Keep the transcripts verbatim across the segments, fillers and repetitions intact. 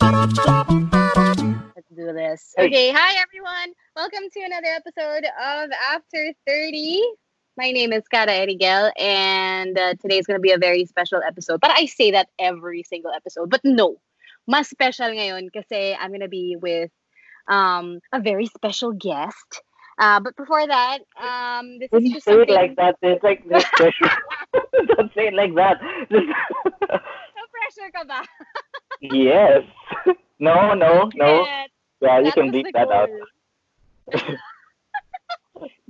Let's do this. Okay, hi everyone. Welcome to another episode of After thirty. My name is Kara Erigel, and uh, today is going to be a very special episode. But I say that every single episode. But no, mas special ngayon kasi I'm going to be with um, a very special guest. Uh, but before that, um, this Don't is just say something... it like that. It's like this pressure. Don't say it like that. So pressure ka ba? Yes. No, no, no. Yeah, you that can leave that out.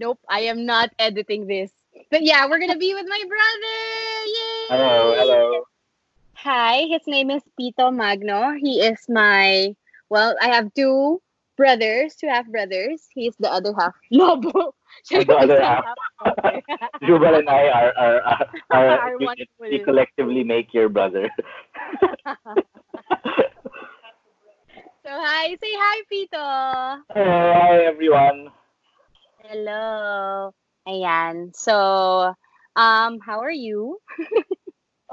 Nope, I am not editing this. But yeah, we're going to be with my brother. Yay! Hello, hello. Hi, his name is Pito Magno. He is my, well, I have two brothers, two half-brothers. He's the other half. Lobo. The other half. Jubal and I are, are, are, are, are you, you collectively make your brother. So hi, say hi, Pito. Hello, hi everyone. Hello. Ayan. So, um, how are you?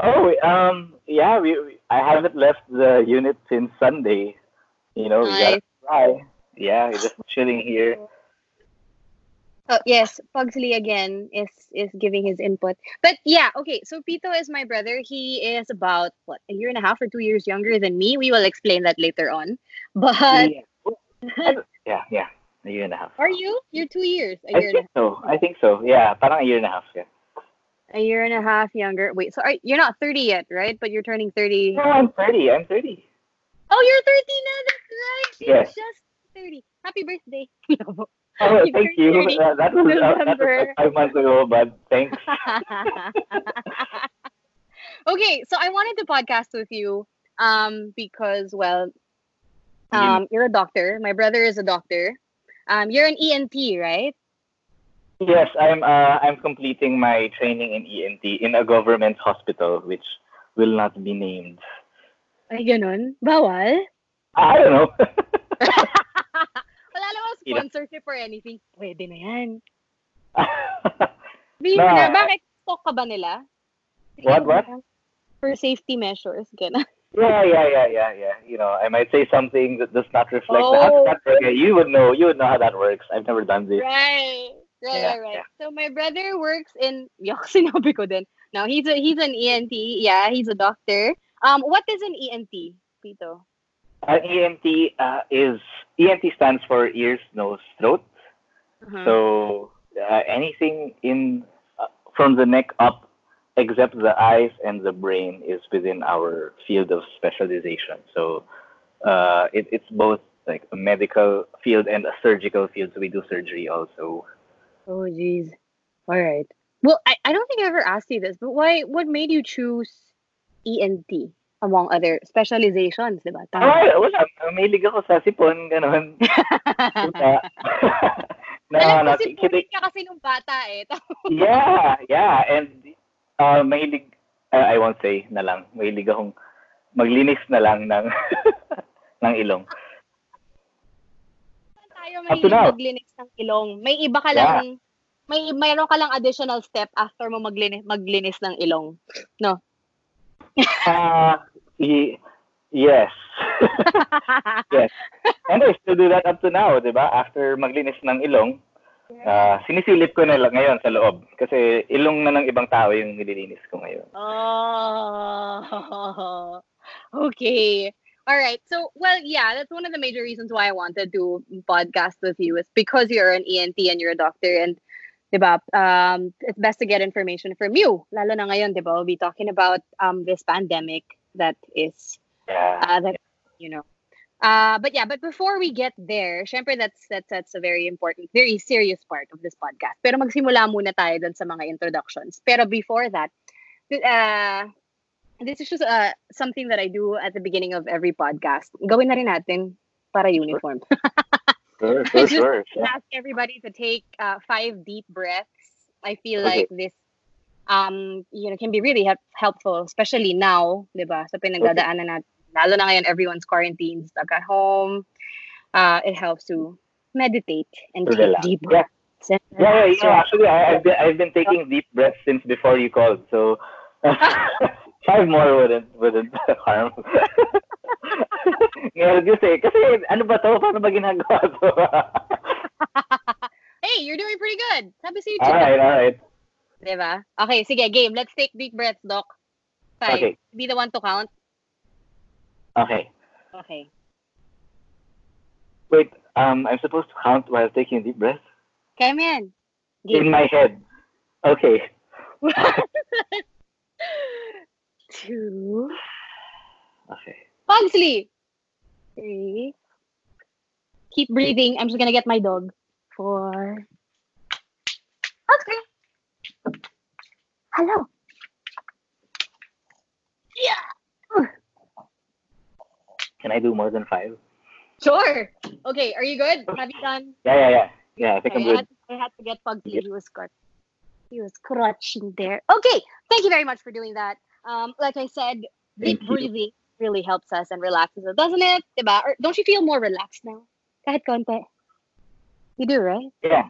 oh, um, yeah. We, we I haven't left the unit since Sunday. You know, nice. We gotta fly. Yeah, we're just chilling here. Oh yes, Pugsley again is is giving his input. But yeah, okay. So Pito is my brother. He is about what a year and a half or two years younger than me. We will explain that later on. But yeah, yeah, yeah. A year and a half. Are you? You're two years. A I year think and a half. so. I think so. Yeah, parang a year and a half. Yeah. A year and a half younger. Wait. So are, you're not thirty yet, right? But you're turning thirty. No, I'm thirty. I'm thirty. Oh, you're thirty now. That's right. You're yes. just thirty. Happy birthday. Oh, you thank you. Uh, that was uh, that was like five months ago, but thanks. Okay, so I wanted to podcast with you um, because, well, um, yeah. You're a doctor. My brother is a doctor. Um, you're an E N T, right? Yes, I'm. Uh, I'm completing my training in E N T in a government hospital, which will not be named. Ay, ganun? Bawal? I don't know. Wala namang sponsorship or anything. Pwede na yan. Bili mo na. Bakit? Talk ka ba nila? What, what? For safety measures. Gana. Yeah, yeah, yeah, yeah, yeah. You know, I might say something that does not reflect. Oh. How does that work? You would know. You would know how that works. I've never done this. Right. Right, yeah, right, right. Yeah. So my brother works in... Yuck, sinabi ko din. Now, he's a, he's an E N T. Yeah, he's a doctor. Um, what is an E N T, Pito? Uh, E N T uh, is E N T stands for ears, nose, throat. Uh-huh. So uh, anything in uh, from the neck up, except the eyes and the brain, is within our field of specialization. So uh, it, it's both like a medical field and a surgical field. So we do surgery also. Oh geez, all right. Well, I, I don't think I ever asked you this, but why? What made you choose E N T? Among other specializations, diba? Tama. Ay, wala. Mahilig ako sa sipon, gano'n. no, Alam ko, sipunin ka kasi nung bata eh. yeah, yeah. And uh, mahilig, uh, I won't say na lang, mahilig akong maglinis na lang ng, ng ilong. Tayo mahilig maglinis ng ilong. May iba ka yeah. lang, may mayroon ka lang additional step after mo maglinis, maglinis ng ilong. No? uh, y- yes. yes. And I still do that up to now, diba? After maglinis ng ilong, uh, sinisilip ko na lang ngayon sa loob. Kasi ilong na ng ibang tao yung nililinis ko ngayon. Oh. Okay. All right. So, well, yeah, that's one of the major reasons why I wanted to podcast with you is because you're an E N T and you're a doctor and diba? Um, it's best to get information from you. Lalo na ngayon, diba? We'll be talking about um, this pandemic that is, uh, that, you know. Uh, but yeah, but before we get there, syempre that's, that's, that's a very important, very serious part of this podcast. Pero magsimula muna tayo dun sa mga introductions. Pero before that, uh, this is just uh, something that I do at the beginning of every podcast. Gawin na rin natin para uniform. Sure, sure, I just sure, sure. ask everybody to take uh, five deep breaths. I feel okay. like this um, you know, can be really help- helpful, especially now, diba? Sa pinagdadaanan natin. Lalo na ngayon, everyone's quarantined, stuck at home. Uh, it helps to meditate and take Relax. deep breaths. Yeah, yeah, yeah. So, actually, I, I've been I've been taking deep breaths since before you called. So five more wouldn't wouldn't harm. Ngayon you say, kasi ano ba to? Paano ba ginagawa to? Hey, you're doing pretty good. Sabi si Chico. All right, all right. Diba? Okay, sige, game. Let's take deep breaths, Doc. Five. Okay. Be the one to count. Okay. Okay. Wait, um, I'm supposed to count while taking a deep breath? Okay, man. Deep. In my head. Okay. Two. Okay. Pugsley. Three. Keep breathing. I'm just gonna get my dog. Four. Okay. Hello. Yeah. Can I do more than five? Sure. Okay, are you good? Have you done? Yeah, yeah, yeah. Yeah, I think okay, I'm good. I had to, I had to get Pugsley. Yeah. He was cr- He was crouching there. Okay, thank you very much for doing that. Um, like I said, deep breathing really helps us and relaxes us, doesn't it? Diba? Or don't you feel more relaxed now? Kahit konti. You do, right? Yeah.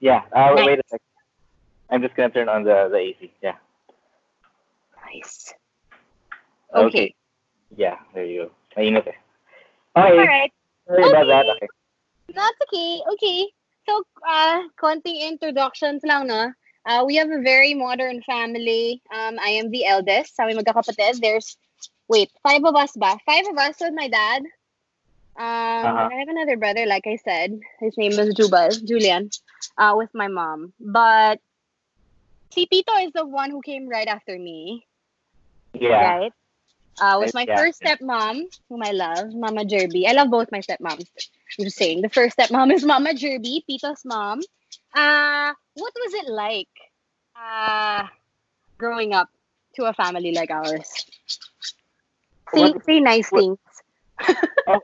Yeah. Uh, nice. Wait a second. I'm just going to turn on the, the A C. Yeah. Nice. Okay. okay. Yeah, there you go. Okay. All right. Sorry about that. Okay. That's okay. Okay. So, uh, konting introductions lang, no? Uh, we have a very modern family. Um, I am the eldest. Sabi magkakapatid. There's, wait, five of us ba? Five of us with my dad. Um, uh-huh. I have another brother, like I said. His name is Jubal, Julian, uh, with my mom. But, si Pito is the one who came right after me. Yeah. Right? Uh, was my yeah. first stepmom, whom I love, Mama Jerby. I love both my stepmoms. I'm just saying, the first stepmom is Mama Jerby, Pito's mom. Uh, what was it like uh, growing up to a family like ours? Say, say nice what, things. Oh.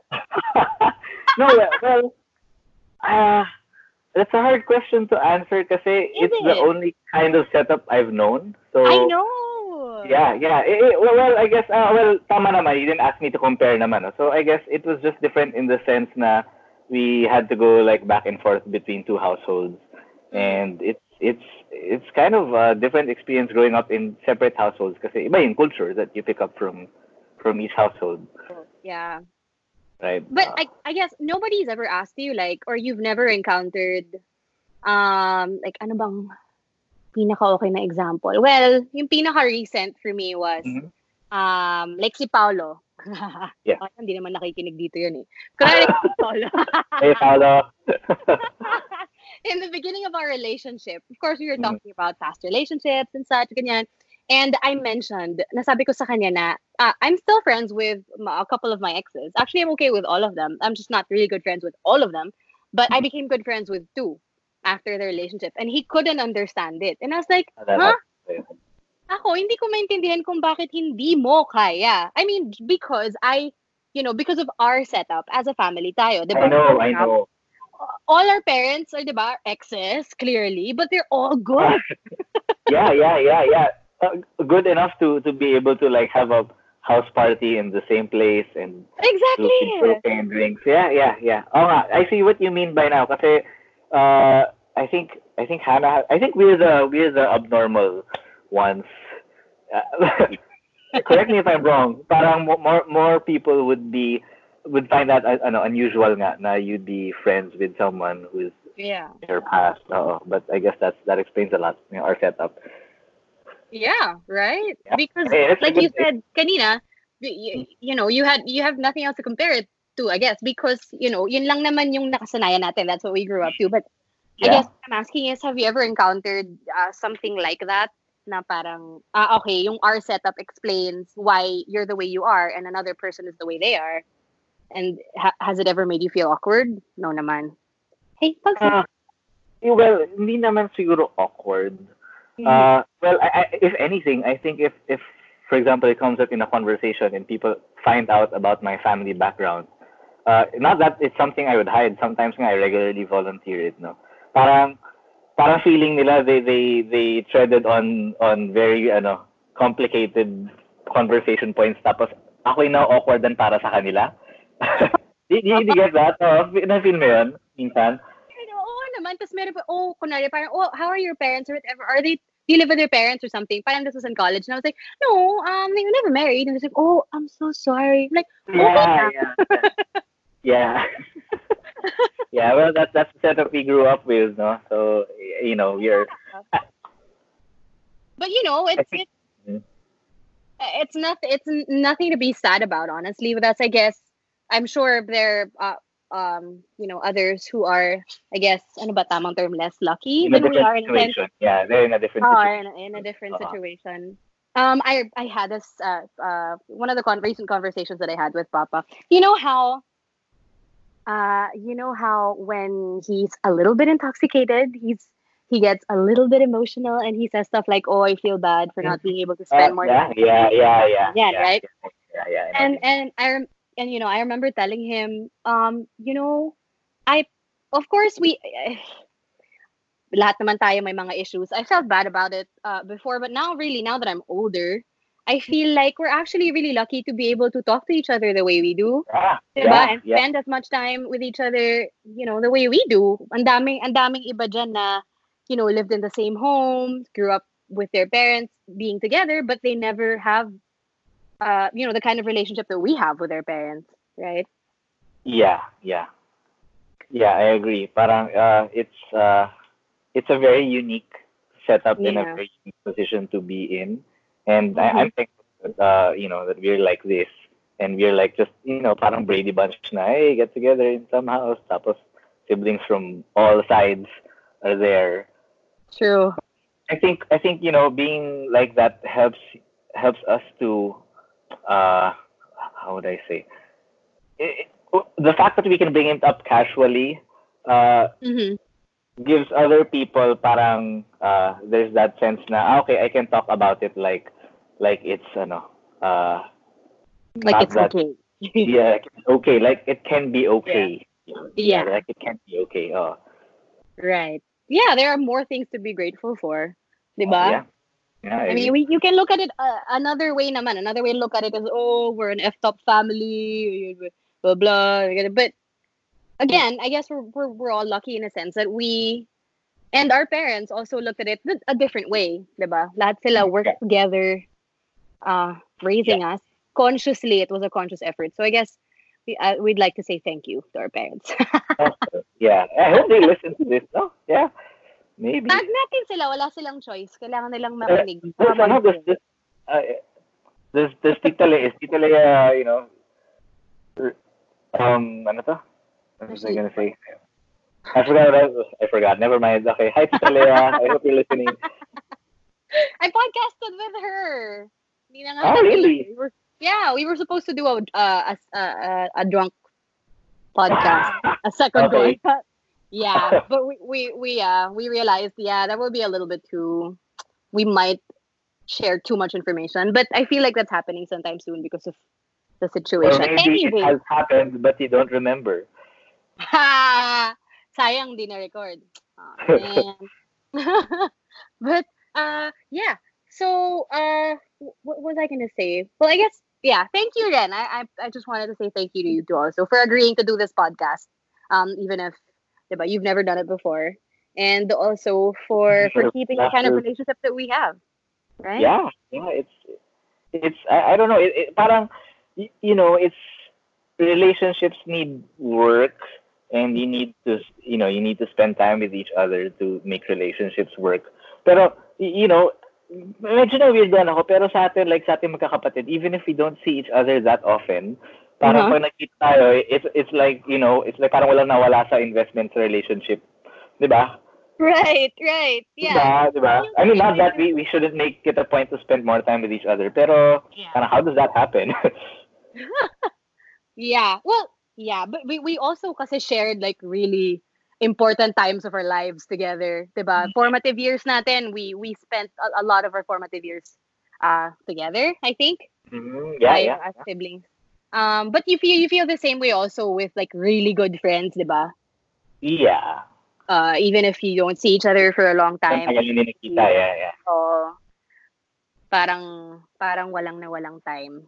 No, well, uh, that's a hard question to answer because it's it? the only kind of setup I've known. So I know. Yeah, yeah. It, it, well, I guess, uh, well, tama naman. You didn't ask me to compare naman. No? So I guess it was just different in the sense na we had to go like back and forth between two households. And it's it's it's kind of a different experience growing up in separate households kasi iba yung culture that you pick up from from each household. Yeah. Right. But uh, I I guess nobody's ever asked you like, or you've never encountered um like ano bang pinaka-okay na example. Well, yung pinaka-recent for me was, mm-hmm. um, like si Paolo. Yeah. Oh, hindi naman nakikinig dito yun eh. Kaya like si Paolo. Hey, Paolo. In the beginning of our relationship, of course, we were talking mm-hmm. about past relationships and such, ganyan. And I mentioned, nasabi ko sa kanya na, uh, I'm still friends with a couple of my exes. Actually, I'm okay with all of them. I'm just not really good friends with all of them. But I became good friends with two after the relationship, and he couldn't understand it. And I was like, huh? Ako, hindi ko maintindihan kung bakit hindi mo kaya. I mean, because I, you know, because of our setup as a family tayo. Diba? I know, I know. All our parents are, diba, exes, clearly, but they're all good. yeah, yeah, yeah, yeah. Uh, good enough to, to be able to, like, have a house party in the same place and... Exactly! ...and drinks. Yeah, yeah, yeah. Oh, I see what you mean by now. Kasi, Uh, I think I think Hannah. I think we're the we're the abnormal ones. Uh, correct me if I'm wrong. Parang more more people would be would find that uh, ano, unusual nga na you'd be friends with someone who's yeah your past. Uh-oh. But I guess that's that explains a lot. You know, our setup. Yeah. Right. Yeah. Because hey, like good, you said, kanina, you, you know, you had you have nothing else to compare it. I guess because you know yun lang naman yung nakasanayan natin, that's what we grew up to. But yeah. I guess what I'm asking is, have you ever encountered uh, something like that na parang ah okay yung our setup explains why you're the way you are and another person is the way they are? And ha- has it ever made you feel awkward? No naman. Hey, Pugsley. Uh, well, hindi naman siguro awkward. Mm-hmm. Uh, well, I, I, if anything, I think if, if, for example, it comes up in a conversation and people find out about my family background, uh, not that it's something I would hide. Sometimes I regularly volunteer it. No? Parang, parang feeling nila they, they, they treaded on, on very ano, complicated conversation points. Tapos, ako'y na awkward din para sa kanila. Did you get that? Oh, na-feel mo yun, minsan? Oo naman, tapos meron po, oh, kunwari, parang, oh, how are your parents or whatever? Are they, do you live with your parents or something? Parang this was in college, and I was like, no, um, they were never married. And I was like, oh, I'm so sorry. I'm like, oh, yeah, yeah. Yeah. Yeah, well, that, that's the setup we grew up with, no? So, you know, we're... Yeah. But, you know, it's... it's It's not, It's nothing to be sad about, honestly. With us, I guess, I'm sure there are, uh, um, you know, others who are, I guess, ano ba tamang term, less lucky than we are. In a different situation. Yeah, they're in a different situation. Are in, in a different uh-huh. situation. Um, I I had this, uh, uh, one of the con- recent conversations that I had with Papa. You know how, uh, you know how when he's a little bit intoxicated, he's He gets a little bit emotional and he says stuff like, oh, I feel bad for not being able to spend uh, more yeah, time. Yeah, yeah, yeah. Yeah, yeah right? Yeah, yeah. yeah and, and, I rem- and, you know, I remember telling him, um, you know, I, of course, we, eh, lahat naman tayo may mga issues. I felt bad about it uh, before, but now really, now that I'm older, I feel like we're actually really lucky to be able to talk to each other the way we do. Ah, yeah, and spend yeah. as much time with each other, you know, the way we do. Ang daming, ang daming iba dyan na, you know, lived in the same home, grew up with their parents being together, but they never have, uh, you know, the kind of relationship that we have with their parents, right? Yeah, yeah. Yeah, I agree. Parang, uh, it's, uh, it's a very unique setup yeah. and a very unique position to be in. And mm-hmm. I, I'm thankful that, uh, you know, that we're like this. And we're like just, you know, parang Brady Bunch na, hey, get together in some house. Tapos siblings from all sides are there. True. I think I think you know being like that helps helps us to uh how would I say it, it, the fact that we can bring it up casually uh mm-hmm. gives other people parang uh there's that sense na okay I can talk about it like like it's ano uh like it's that, okay yeah like it's okay like it can be okay yeah, yeah. yeah like it can be okay oh right. Yeah, there are more things to be grateful for, diba? Yeah. yeah I, I mean, we, you can look at it uh, another way naman. Another way to look at it is, oh, we're an F-top family, blah, blah, blah. But again, I guess we're, we're we're all lucky in a sense that we, and our parents also looked at it a different way, diba? Lahat sila worked yeah. together, uh, raising yeah. us. Consciously, it was a conscious effort. So I guess we, uh, we'd like to say thank you to our parents. Yeah, I hope they listen to this, no? Yeah, maybe. Tag natin sila, wala silang choice. Kailangan nilang makinig. Uh, no, this, this, uh, this, this Tita Lea, is Tita Lea, uh, you know, um, ano to? What was I gonna say? I forgot, I, I forgot, never mind. Okay, hi Tita Lea, I hope you're listening. I podcasted with her. Oh, really? We were, yeah, we were supposed to do a, uh, a, a, a drunk podcast a second okay. one yeah but we we we uh we realized yeah that would be a little bit too we might share too much information but I feel like that's happening sometime soon because of the situation. Or maybe anyway. It has happened but you don't remember. Ha! Sayang di na record. Oh, but uh yeah so uh what was I gonna say? Well I guess yeah, thank you, Ren. I, I I just wanted to say thank you to you two also for agreeing to do this podcast, um, even if diba, you've never done it before, and also for for keeping the kind of relationship that we have, right? Yeah, yeah. It's it's I, I don't know. It, it parang you know, it's relationships need work, and you need to you know you need to spend time with each other to make relationships work. Pero you know. Medyo na weird ako, pero sa atin, like sa atin magkakapatid, even if we don't see each other that often, parang uh-huh. pag nakita tayo, it's, it's like, you know, it's like parang walang nawala sa investment sa relationship. Diba? Right, right. Yeah. Diba? Diba? I mean, not that we, we shouldn't make it a point to spend more time with each other, pero yeah. parang how does that happen? Yeah. Well, Yeah, but we, we also kasi shared like really important times of our lives together, diba? Formative years natin, we we spent a, a lot of our formative years uh together, I think. Mm-hmm. Yeah, Ay, yeah, as yeah. siblings. Um, but you feel you feel the same way also with like really good friends, diba? Yeah. Uh, even if you don't see each other for a long time. Like, yeah, yeah. Oh, parang parang walang na walang time.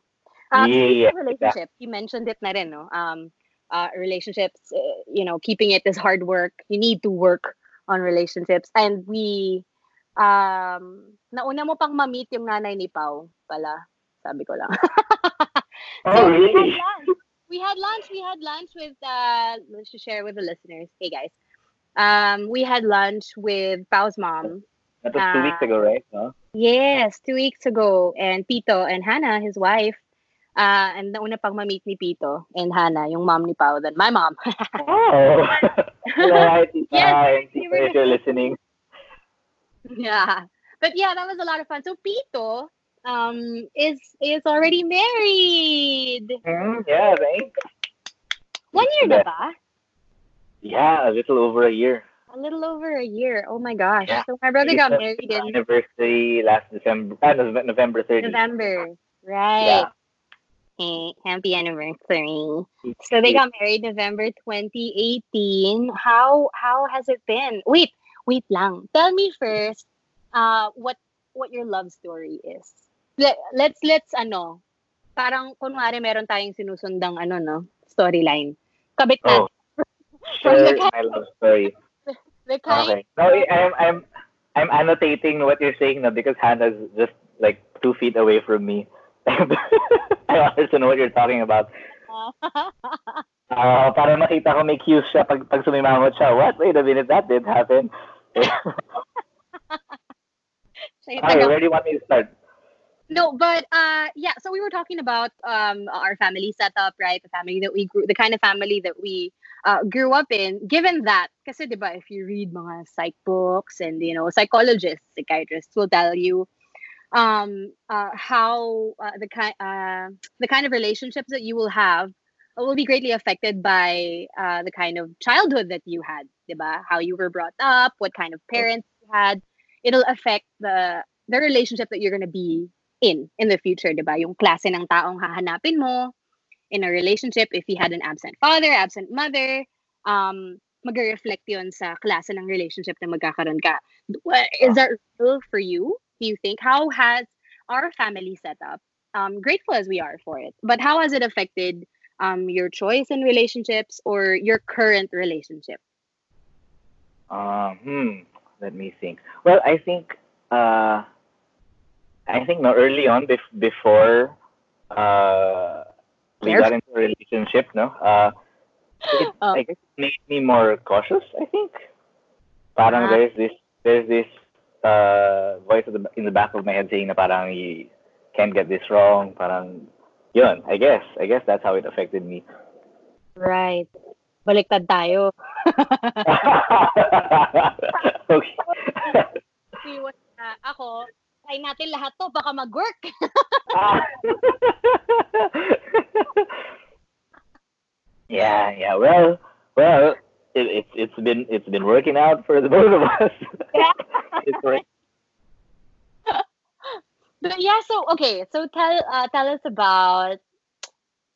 Um, yeah, yeah, relationship. Yeah. You mentioned it na rin, no? Um, uh, relationships. Uh, you know, keeping it is hard work. You need to work on relationships, and we. Um, nauna mo pang ma-meet yung nanay ni Pao, pala. Sabi ko lang. So oh, really? We had lunch. We had lunch with, uh, let's just share with the listeners. Hey, guys. Um, we had lunch with Pao's mom. That was uh, two weeks ago, right? Huh? Yes, two weeks ago. And Pito and Hannah, his wife. Uh, and nauna pang ma-meet ni Pito and Hannah, yung mom ni Pao, then my mom. Oh. Hi, Tita. Yes, we were... if you're listening. Yeah. But yeah, that was a lot of fun. So Pito... Um, is is already married. Mm, yeah, right. One year, na ba? Yeah, a little over a year. A little over a year. Oh my gosh! Yeah. So my brother it's got married in anniversary last December. Uh, November thirtieth. November, right? Yeah. Hey, happy anniversary! So they got married November twenty eighteen. How how has it been? Wait, wait, lang. Tell me first. Uh, what what your love story is. Let, let's, let's, ano, parang, kunwari, meron tayong sinusundang, ano, no, storyline. Kabit natin. Oh, share my love story. The kind. Okay. No, I'm, I'm, I'm annotating what you're saying now because Hannah's just, like, two feet away from me. I want to know what you're talking about. Uh, para makita ko may cues siya pag, pag sumimamot siya. What? Wait a minute, that did happen. Okay, where do you want me to start? No, but uh, yeah. So we were talking about um, our family setup, right? The family that we grew, the kind of family that we uh, grew up in. Given that, kasi diba, if you read mga psych books and you know psychologists, psychiatrists will tell you um, uh, how uh, the kind uh, the kind of relationships that you will have will be greatly affected by uh, the kind of childhood that you had, diba? How you were brought up, what kind of parents you had. It'll affect the the relationship that you're gonna be in in the future, diba? Yung klase ng taong hahanapin mo in a relationship. If he had an absent father, absent mother, um, mag-reflect yon sa klase ng relationship na magkakaroon ka. Is that real for you? Do you think? How has our family set up? Um, grateful as we are for it, but how has it affected um your choice in relationships or your current relationship? Uh, hmm. Let me think. Well, I think, uh, I think no, early on, bef- before uh, we got into a relationship, no, uh, it, oh. I guess it made me more cautious. I think, parang uh-huh. there's this, there's this uh, voice in the, in the back of my head saying, na parang you can't get this wrong. Parang yun. I guess, I guess that's how it affected me. Right. Baliktad tayo. Okay. Siwan na ako. Try natin lahat to. Baka mag-work. ah. yeah, yeah. Well, well, it, it's it's been it's been working out for the both of us. Yeah. It's working. But yeah, so okay. So tell uh, tell us about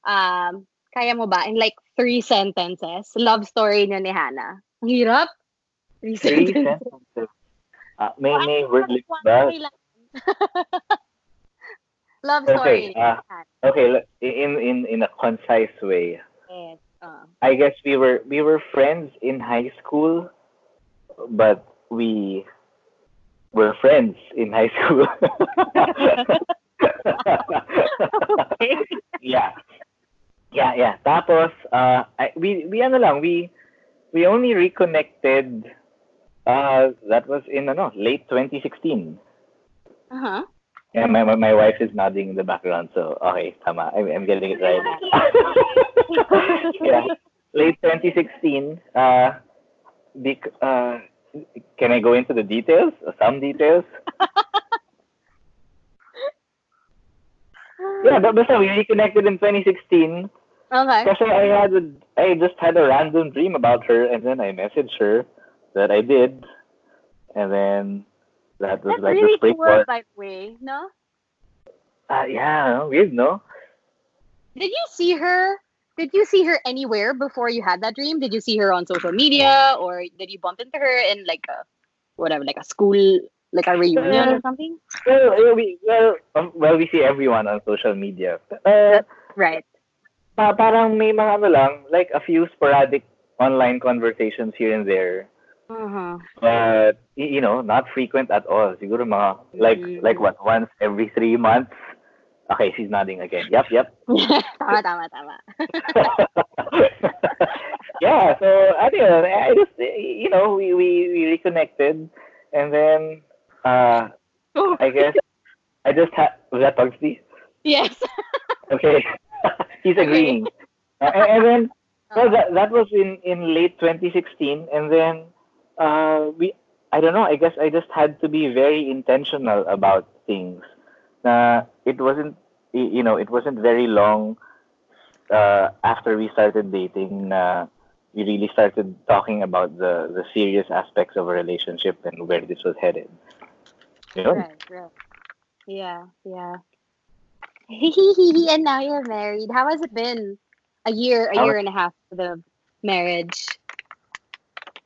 um. Kaya mo ba? In like three sentences, love story niyo ni Hannah. Ang hirap. Three, three sentences. sentences. Uh, may may oh, word list ba? Love story. Okay, uh, okay, in in in a concise way. Yes. Uh, I guess we were we were friends in high school, but we were friends in high school. Okay. Yeah. Yeah, yeah. Tapos, uh, I, we, we, ano lang, we, we only reconnected, uh, that was in, ano, late twenty sixteen. Uh-huh. Yeah, my, my, my wife is nodding in the background, so, okay, tama. I'm, I'm getting it right. Yeah. Late twenty sixteen, uh, bec- uh, can I go into the details? Some details? Yeah, but, but so we reconnected in twenty sixteen. Okay. Because I had a, I just had a random dream about her, and then I messaged her that I did, and then that was That's like really this cool, by the way, no? Uh, yeah, weird, no? Did you see her? Did you see her anywhere before you had that dream? Did you see her on social media, or did you bump into her in like a whatever, like a school, like a reunion uh, or something? Well, we well, um, well, we see everyone on social media. Uh, right. Pa parang may mga ano lang, like a few sporadic online conversations here and there. Uh-huh. But you know, not frequent at all. Siguro mga like like what once every three months. Okay, she's nodding again. Yep, yep. Tama, tama, tama. Yeah, so I don't know, I just you know, we, we, we reconnected, and then uh oh. I guess I just had was that Pugsley? Yes. Okay. He's agreeing. uh, and, and then well, that that was in, in late twenty sixteen, and then uh we I don't know, I guess I just had to be very intentional about things. Uh, it wasn't, you know, it wasn't very long uh, after we started dating. Uh, we really started talking about the, the serious aspects of a relationship and where this was headed. You know? Right, right. Yeah, yeah. And now you're married. How has it been? A year, a How year and a half for the marriage.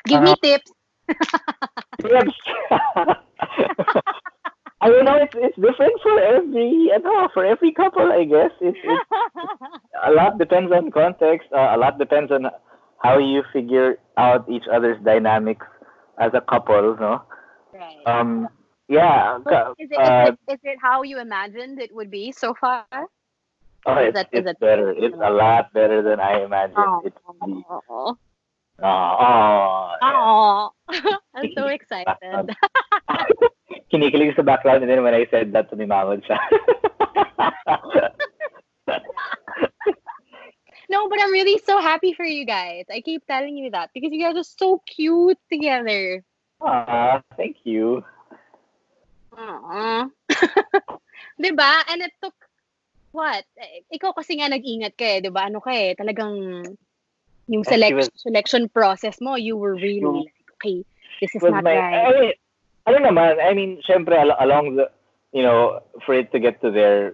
Give uh, me tips. Tips. I don't know, it's it's different for every you know, for every couple, I guess. It, it, a lot depends on context. Uh, a lot depends on how you figure out each other's dynamics as a couple, no? Right. Um. Yeah. But is it, uh, is it is it how you imagined it would be so far? Oh, it's, that, it's that better. It's a lot better than I imagined. Oh. It's oh. Oh. Oh. Oh. I'm so excited. Kinikilig sa background, and then when I said that to me, mamad siya. No, but I'm really so happy for you guys. I keep telling you that because you guys are so cute together. Ah, thank you. Aww. Diba? And it took, what? Ikaw kasi nga nag-ingat ka eh, diba? Ano ka eh, talagang yung selection, selection process mo, you were really like, okay, this is not my, right. I, I don't know, man. I mean, syempre, along the, you know, for it to get to there,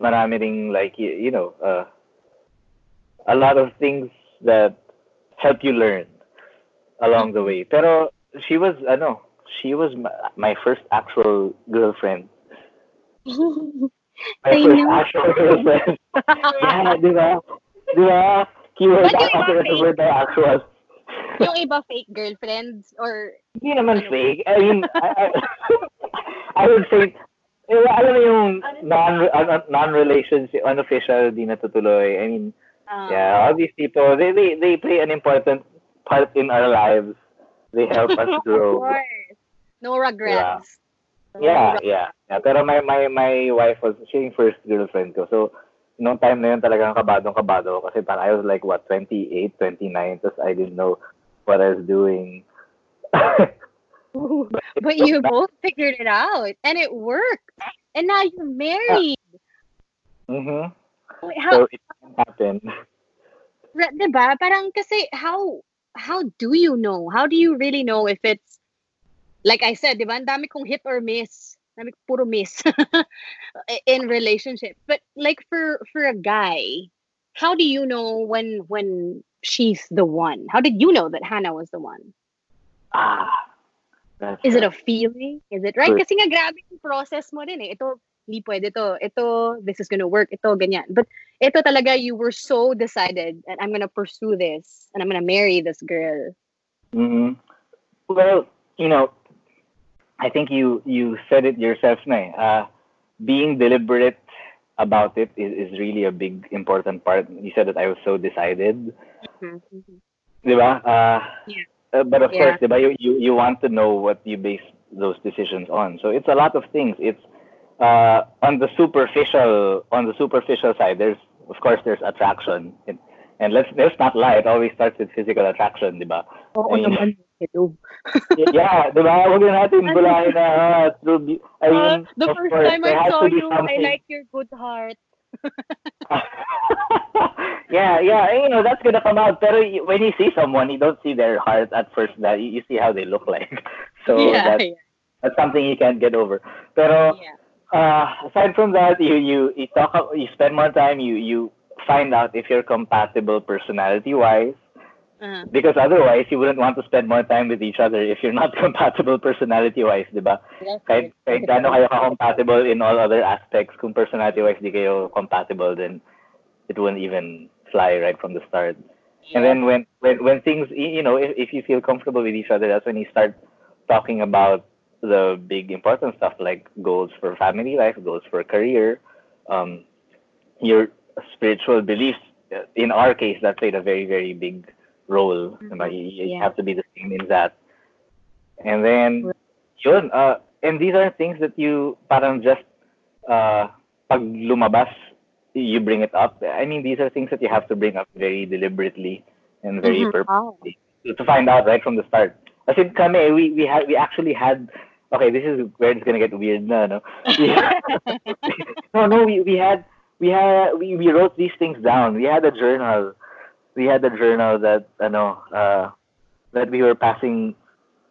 marami ring, like, you, you know, uh, a lot of things that help you learn along the way. Pero she was, I uh, know, she was my, my first actual girlfriend. My I first know. actual girlfriend. Yeah, di ba? Di ba? Keyword by actual. Yung iba fake girlfriends or hindi naman ano? Fake. I mean, I, I, I would say, eh, alam mo yung non non-relationship, unofficial, di natutuloy. I mean, um, yeah, all these people, they, they they play an important part in our lives. They help us grow. Of course. No regrets. Yeah, no yeah, regrets. yeah, yeah. Pero my my my wife was she's first girlfriend ko. So noong time na yun talagang kabadong-kabado kasi parang I was like, what, twenty-eight, twenty-nine, tapos I didn't know what I was doing. Ooh, but but you both figured it out, and it worked, and now you're married. Yeah. Mm-hmm. Wait, how, so it happened. Diba? Parang kasi, how, how do you know? How do you really know if it's, like I said, diba, ang dami kong hit or miss. Puro miss in relationship, but like for for a guy, how do you know when when she's the one? How did you know that Hannah was the one? Ah, that's is right. It a feeling? Is it right? Kasi nga grabe yung process mo din eh. Ito hindi pwede to. Ito this is gonna work. Ito ganyan. But ito talaga you were so decided, and I'm gonna pursue this, and I'm gonna marry this girl. Mm-hmm. Well, you know. I think you, you said it yourself, Nay. Uh, being deliberate about it is, is really a big, important part. You said that I was so decided. Mm-hmm. Mm-hmm. Diba? Uh, yeah. uh, but of yeah. course, diba, you, you, you want to know what you base those decisions on. So it's a lot of things. It's uh, on the superficial on the superficial side, there's of course, there's attraction. It, and let's, let's not lie, it always starts with physical attraction, diba? Oh, I mean, yeah, diba? Huwag na natin bulahin na. I mean, uh, the first course, time I saw you, something. I like your good heart. Yeah, yeah, you know, that's gonna come out. Pero when you see someone, you don't see their heart at first. That you see how they look like. So yeah, that's, yeah. that's something you can't get over. Pero yeah. uh, aside from that, you you you talk. You spend more time. You you find out if you're compatible personality-wise. Uh-huh. Because otherwise, you wouldn't want to spend more time with each other if you're not compatible personality-wise, di ba? Kahit gaano kayo compatible in all other aspects, kung personality-wise di kayo compatible, then it wouldn't even fly right from the start. Yeah. And then when, when when things, you know, if, if you feel comfortable with each other, that's when you start talking about the big important stuff like goals for family life, goals for career, um, your spiritual beliefs. In our case, that played a very, very big role. Mm-hmm. You, you yeah. have to be the same in that. And then, yun, uh, and these are things that you, parang just, uh, pag lumabas, you bring it up. I mean, these are things that you have to bring up very deliberately and very mm-hmm. purposefully oh. to find out right from the start. As in, kami, we, we, had, we actually had, okay, this is where it's going to get weird. No, no. We had, no, no, we, we had, we had, we, we wrote these things down. We had a journal. We had a journal that I know uh, that we were passing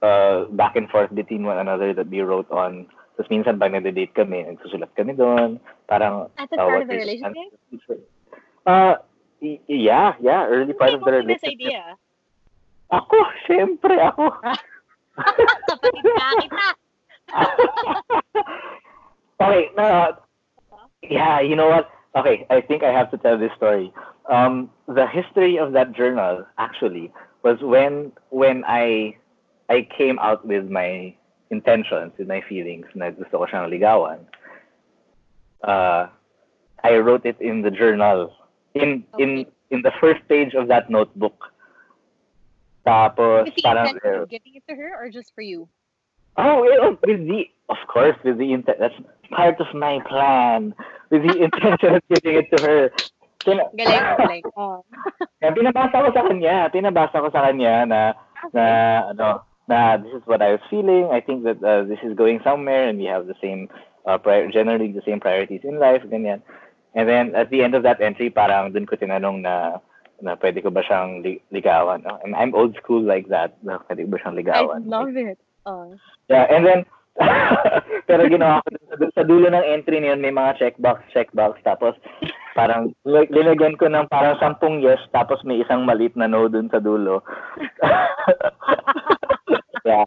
uh, back and forth between one another that we wrote on. Tapos minsan pag nagde-date kami, nagsusulat kami doon. Parang at the start of the relationship. Uh, yeah, yeah, early part of the relationship. Idea. Ako, syempre ako. Kapatid ka kita. Okay, no, yeah, you know what? Okay, I think I have to tell this story. Um, the history of that journal actually was when when I I came out with my intentions, with my feelings, na gusto ko siyang ligawan. Uh, I wrote it in the journal, in in in the first page of that notebook. Tapos, with the intention of giving it to her, or just for you? Oh, with the of course, with the intent. That's part of my plan. With the intention of giving it to her. Pina- galing, galing. Oh. Pinabasa ko sa kanya. Pinabasa ko sa kanya na, na, ano, na this is what I was feeling. I think that uh, this is going somewhere and we have the same, uh, prior- generally the same priorities in life. Ganyan. And then at the end of that entry, parang dun ko tinanong na, na pwede ko ba siyang li- ligawan. No? And I'm old school like that. Na pwede ko ba siyang ligawan. I love it. Oh. Yeah, and then, pero ginawa ko dun sa dulo ng entry niyon may mga checkbox checkbox tapos parang linagyan ko ng parang sampung yes tapos may isang maliit na no dun sa dulo. Yeah.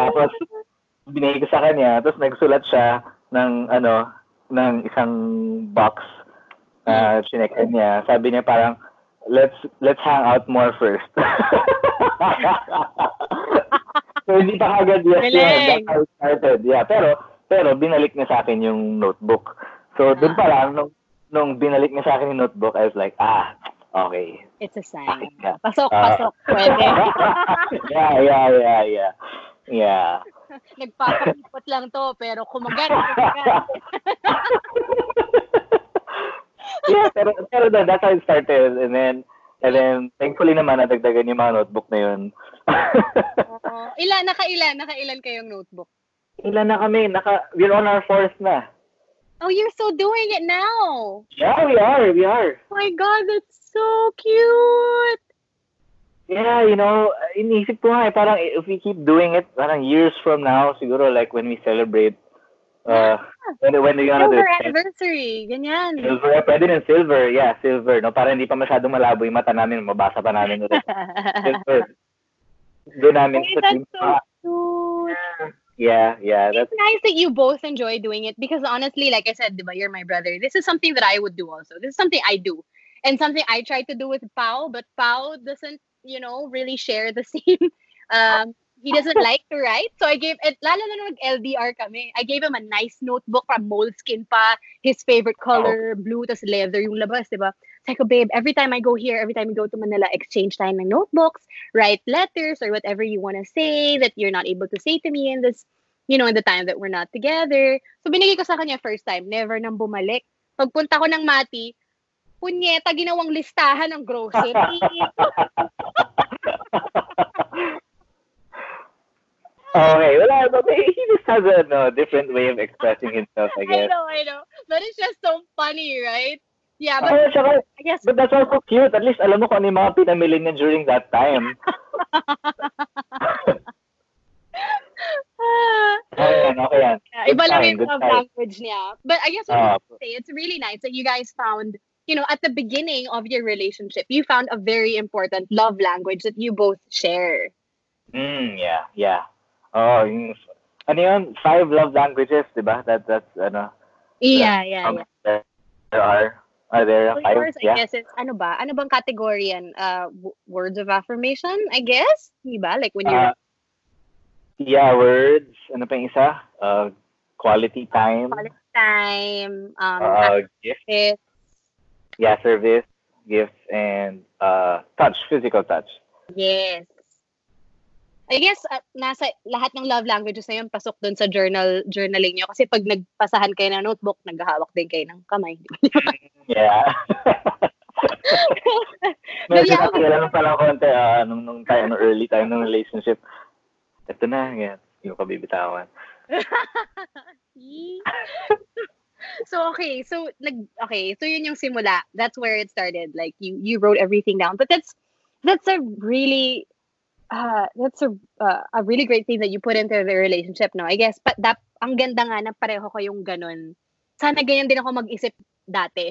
Tapos binigay ko sa kanya tapos nagsulat siya ng ano ng isang box na uh, chineke niya sabi niya parang let's let's hang out more first. So, hindi pa agad yes yun. That's how it started. Yeah, pero, pero binalik niya sa akin yung notebook. So, dun pa lang, nung, nung binalik niya sa akin yung notebook, I was like, ah, okay. It's a sign. Yeah. Pasok, pasok. Uh, pwede. yeah, yeah, yeah, yeah. Yeah. Nagpapalipot lang to, pero kumagat, kumagat. Yeah, pero, pero that's how it started. And then, and then, thankfully naman, nadagdagan yung mga notebook na yun. uh, ilan, naka-ilan, naka-ilan kayong notebook? Ilan na kami, naka, we're on our fourth na. Oh, you're so doing it now. Yeah, we are, we are. Oh my God, that's so cute. Yeah, you know, iniisip ko nga, parang if we keep doing it, parang years from now, siguro like when we celebrate, uh, when, when do you want to do it? Silver anniversary, ganyan. Silver, pwede rin silver, yeah, silver, no? Para hindi pa masyadong malabo yung mata namin, mabasa pa namin ulit. Silver. Doon namin wait, that's so cute. Yeah, yeah. That's... It's nice that you both enjoy doing it because honestly, like I said, diba, you're my brother. This is something that I would do also. This is something I do. And something I try to do with Pao, but Pao doesn't, you know, really share the same. Um, he doesn't like to write. So I gave, it, lalo na nung L D R kami, I gave him a nice notebook from Moleskin pa, his favorite color, oh. blue, tas leather yung labas, diba? It's like, oh, babe, every time I go here, every time we go to Manila, exchange tayo ng notebooks, write letters or whatever you want to say that you're not able to say to me in this, you know, in the time that we're not together. So, binigay ko sa kanya first time, never nang bumalik. Pagpunta ko ng Mati, punyeta, ginawang listahan ng grocery. Okay, well, he just has a no, different way of expressing himself, I guess. I know, I know. But it's just so funny, right? Yeah, but, oh, saka, I guess, but that's also cute. At least alam mo kung ano yung mga pinamili niya during that time. Ayan, okay yan. Yeah, iba lang yung language niya. But I guess what uh, I would say, it's really nice that you guys found, you know, at the beginning of your relationship, you found a very important love language that you both share. Mm, yeah, yeah. Oh, yung, ano yun? Five love languages, diba? That, that's, ano? Yeah, yeah, yeah. There, there are, are there so five? Yours, I yeah. guess it's, ano ba? Ano bang category yan? Uh, w- words of affirmation, I guess? Diba? Like when you're... Uh, yeah, words. Ano pa yung isa? Uh, quality time. Quality time. Um, uh, gifts. Yeah, service, gifts, and uh, touch, physical touch. Yes. I guess uh, nasa lahat ng love languages na yun pasok dun sa journal journaling nyo kasi pag nagpasahan kayo ng notebook, naghahawak din kayo ng kamay. Yeah. Medyo yeah, nakakilala pa lang konti uh, nung, nung time, early time ng relationship. Ito na, yan. Yung kabibitawan. So, okay. So, nag, okay. So, yun yung simula. That's where it started. Like, you, you wrote everything down. But that's, that's a really... Uh, that's a uh, a really great thing that you put into the relationship, no? I guess, but that, ang ganda nga na pareho kayong ganun. Sana ganyan din ako mag-isip dati.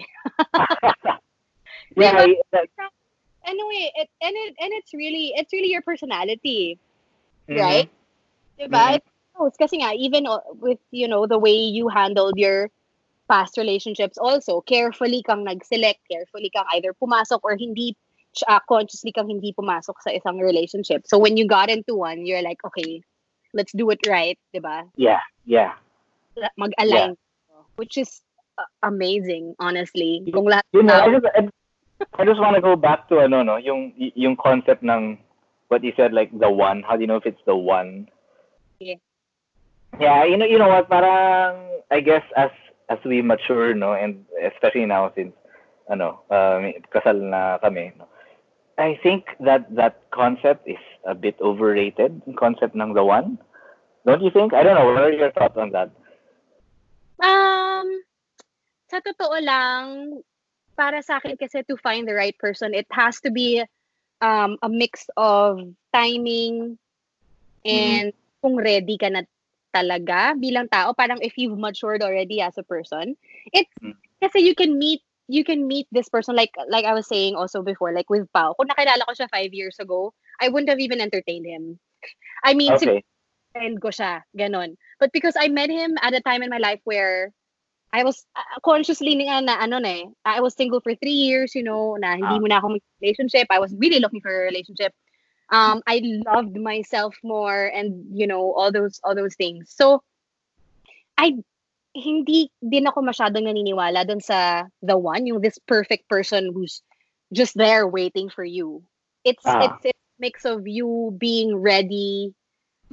Yeah, yeah, but, that... Anyway, it, and it and it's really it's really your personality, mm-hmm. right? Diba? Mm-hmm. It's kasi nga, even with, you know, the way you handled your past relationships, also carefully kang nag-select, carefully kang either pumasok or hindi. Uh, consciously kang hindi pumasok sa isang relationship. So when you got into one, you're like, okay, let's do it right, diba? Yeah, yeah. Mag-align. Yeah. Which is uh, amazing, honestly. Kung lahat you know, I just, I just want to go back to ano, no, yung yung concept ng what you said, like the one. How do you know if it's the one? Yeah. Yeah, you know, you know what? Parang I guess as as we mature, no, and especially now since ano, uh, kasal na kami, no. I think that that concept is a bit overrated, concept ng the one. Don't you think? I don't know. What are your thoughts on that? Um, sa totoo lang, para sa akin kasi to find the right person, it has to be um, a mix of timing and mm-hmm. kung ready ka na talaga bilang tao. Parang if you've matured already as a person, it's mm-hmm. kasi you can meet you can meet this person, like like I was saying also before, like with Pao. Kung nakilala ko siya five years ago, I wouldn't have even entertained him. I mean, okay. Friend ko siya, ganon. But because I met him at a time in my life where I was uh, consciously nga na ano na eh, I was single for three years, you know, na hindi uh, mo na ako may relationship. I was really looking for a relationship. Um, I loved myself more and, you know, all those all those things. So, I... hindi din ako masyadong naniniwala dun sa the one, yung this perfect person who's just there waiting for you. It's ah. it's a mix of you being ready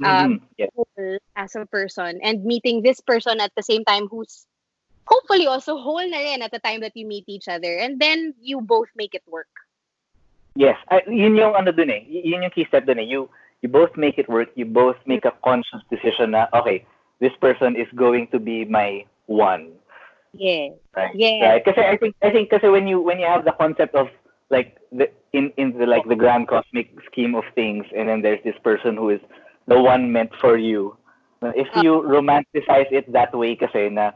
um, mm-hmm. yeah. as a person and meeting this person at the same time who's hopefully also whole na rin at the time that you meet each other. And then you both make it work. Yes. I, yun yung ano dun eh. Yun yung key step dun eh. You, you both make it work. You both make a conscious decision na, okay, this person is going to be my one. Yeah. Right. Yeah. Right. Because I think I think kasi when you when you have the concept of like the in, in the like the grand cosmic scheme of things, and then there's this person who is the one meant for you. If you romanticize it that way, kasi na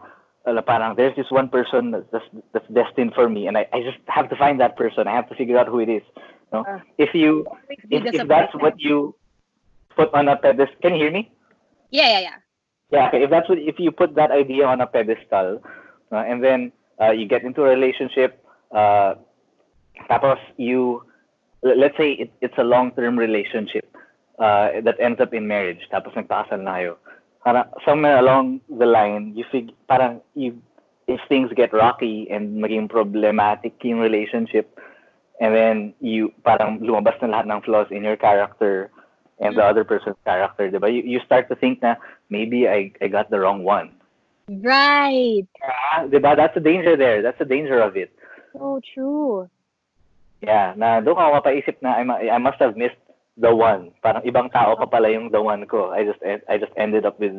parang there's this one person that's that's destined for me, and I, I just have to find that person. I have to figure out who it is. No? Uh, if you if, if that's what you put on a pedestal, can you hear me? Yeah. Yeah. Yeah. Yeah, okay. If that's what, if you put that idea on a pedestal, uh, and then uh, you get into a relationship, uh, tapos you, let's say it, it's a long-term relationship uh, that ends up in marriage. Tapos nagpakasal na kayo. Parang somewhere along the line, you fig, parang you, if things get rocky and maging problematic yung relationship, and then you parang lumabas na lahat ng flaws in your character. And the other person's character, diba? You, you start to think na maybe I, I got the wrong one. Right. Ah, diba? That's the danger there. That's the danger of it. So true. Yeah. Na doon ako mapaisip na I, I must have missed the one. Parang ibang tao pa pala yung the one ko. I just I just ended up with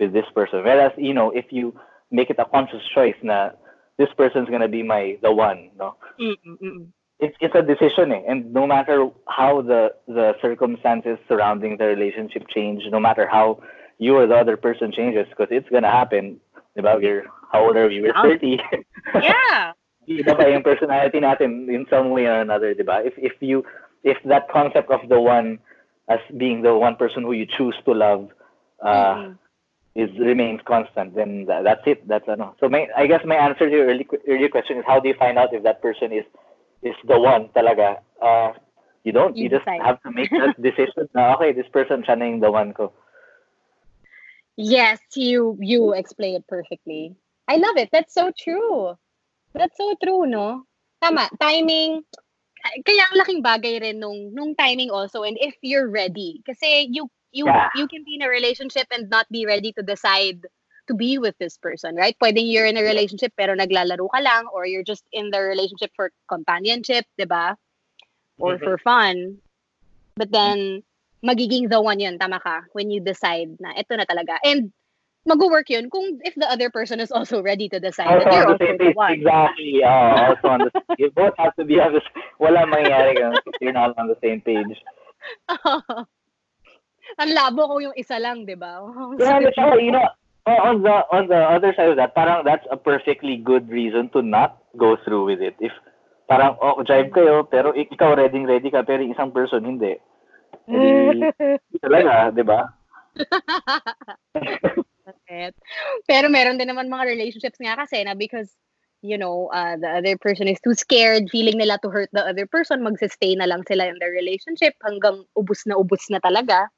with this person. Whereas, you know, if you make it a conscious choice na this person's gonna be my the one, no? Mm-mm-mm. It's it's a decision, eh? And no matter how the the circumstances surrounding the relationship change, no matter how you or the other person changes, because it's gonna happen. Diba? You're, how old are we? We're thirty. Yeah. Iba pa yung personality natin in some way or another, diba? If if you if that concept of the one as being the one person who you choose to love, uh, mm-hmm. is remains constant, then that, that's it. That's ano. So my I guess my answer to your early, earlier question is how do you find out if that person is is the one talaga? Uh, you don't. You, you just have to make that decision. Na, okay, this person siya na yung the one ko. Yes, you you explained it perfectly. I love it. That's so true. That's so true, no? Tama, timing. Kaya ang laking bagay rin nung nung timing also, and if you're ready. Kasi you you yeah. you can be in a relationship and not be ready to decide to be with this person, right? Pwedeng you're in a relationship pero naglalaro ka lang, or you're just in the relationship for companionship, 'di ba? Or mm-hmm. for fun. But then magiging the one yun, tama ka, when you decide na ito na talaga. And mag-work yun kung if the other person is also ready to decide also that they're also the one. Exactly. Uh, also on the, you both have to be on the same. Walang mangyayari kung you're not on the same page. Oh. Ang labo ko yung isa lang, di ba? Yeah, but oh, you know, on the on the other side of that, parang that's a perfectly good reason to not go through with it. If parang oh, jive kayo pero ikaw ready ready ka pero isang person hindi. Hindi talaga, di ba? Pero meron din naman mga relationships nga kasi na because, you know, uh, the other person is too scared, feeling nila to hurt the other person, magsistay na lang sila in their relationship hanggang ubus na ubus na talaga.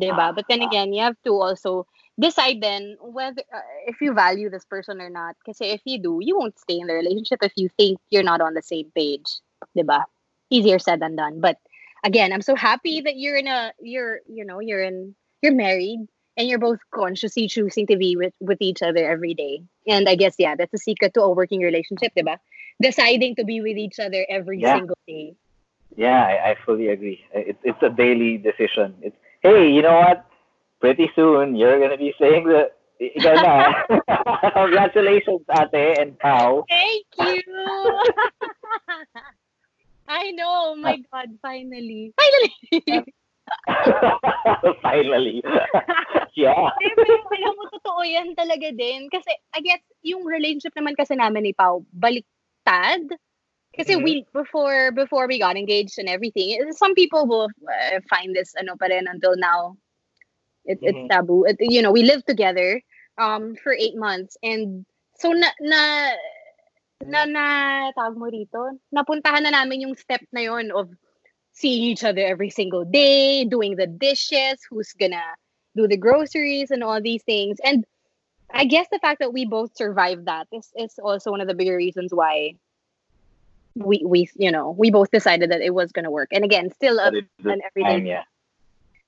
Diba? But then again, you have to also decide then whether uh, if you value this person or not. Kasi if you do, you won't stay in the relationship if you think you're not on the same page. Diba? Easier said than done. But again, I'm so happy that you're in a, you're, you know, you're in, you're married and you're both consciously choosing to be with, with each other every day. And I guess, yeah, that's the secret to a working relationship, diba? Deciding to be with each other every yeah. single day. Yeah, I, I fully agree. It, it's a daily decision. It's, hey, you know what? Pretty soon, you're going to be saying that. Congratulations, ate and pao. Thank you. I know. Oh my God. Finally. Finally. Finally. Yeah. Alam mo, totoo yan talaga din. Kasi, I guess, yung relationship naman kasi namin ni Pao, baliktad. Kasi mm-hmm. we, before before we got engaged and everything, some people will uh, find this, ano pa rin, until now, it, mm-hmm. it's taboo. It, you know, we lived together um for eight months. And so, na... na na na tawag mo rito, napuntahan na namin yung step na yon of seeing each other every single day, doing the dishes, who's gonna do the groceries and all these things. And I guess the fact that we both survived that is, is also one of the bigger reasons why we we you know we both decided that it was gonna work. And again, still a, an everyday time, yeah.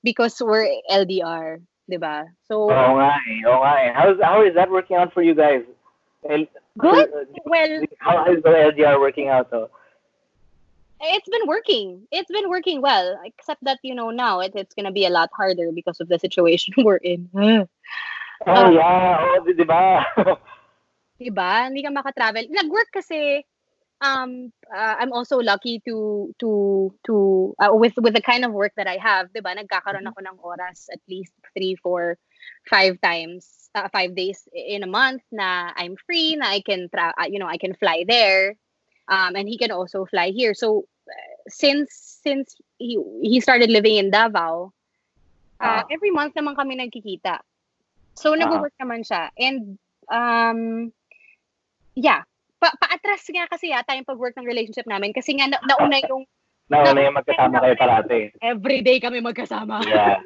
because we're L D R, diba? So oh my, oh my. How's how is that working out for you guys? Well, good. Well, how is the L D R working out though? It's been working. It's been working well, except that you know now it, it's gonna be a lot harder because of the situation we're in. Oh um, yeah, oh, di ba? Di ba? Hindi ka makatravel. Nag-work kasi. Um, uh, I'm also lucky to to to uh, with with the kind of work that I have. Di ba? Nagkakaroon ako ng oras at least three, four, five times. Uh, five days in a month na I'm free, na I can tra- uh, you know I can fly there, um, and he can also fly here. So uh, since since he he started living in Davao, uh, uh, every month naman kami nagkikita. So uh, nag-work naman siya, and um yeah pa paatras nga kasi yata yung pag-work ng relationship namin kasi nga na- nauna yung Nauna yung magkasama kayo parati. Everyday kami magkasama. Yeah.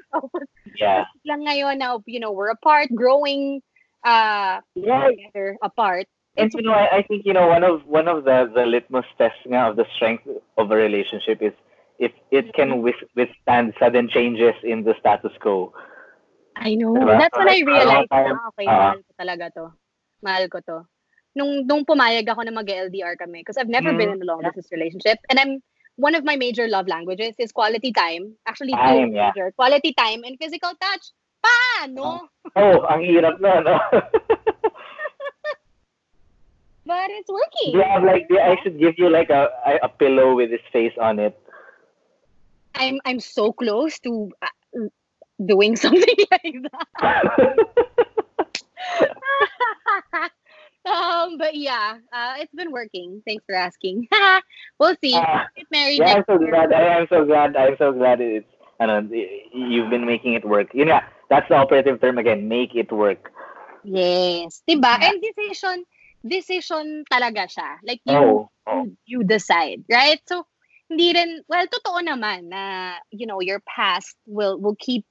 Yeah. Lang ngayon na, you know, we're apart, growing uh, yeah. together apart. And you know, I, I think, you know, one of one of the, the litmus tests nga of the strength of a relationship is if it can with, withstand sudden changes in the status quo. I know. Diba? That's when I realized, uh, ah, okay, uh, mahal ko talaga to. Mahal ko to. Nung, nung pumayag ako na mag-L D R kami because I've never mm, been in a long-distance yeah. relationship and I'm one of my major love languages is quality time. Actually, time, yeah. major. Quality time and physical touch. Paano? Oh, ang hirap na, no? but it's working. Yeah, like yeah, I should give you like a a pillow with his face on it. I'm I'm so close to uh, doing something like that. Um, but yeah, uh, it's been working. Thanks for asking. We'll see. Uh, Get married yeah, next I'm so year. glad. I am so glad. I'm so glad it's. I don't know. You've been making it work. You know, that's the operative term again. Make it work. Yes, diba? Yeah. And decision, decision talaga siya. Like you, oh. Oh. you, you decide, right? So, hindi rin. Well, totoo naman na you know your past will will keep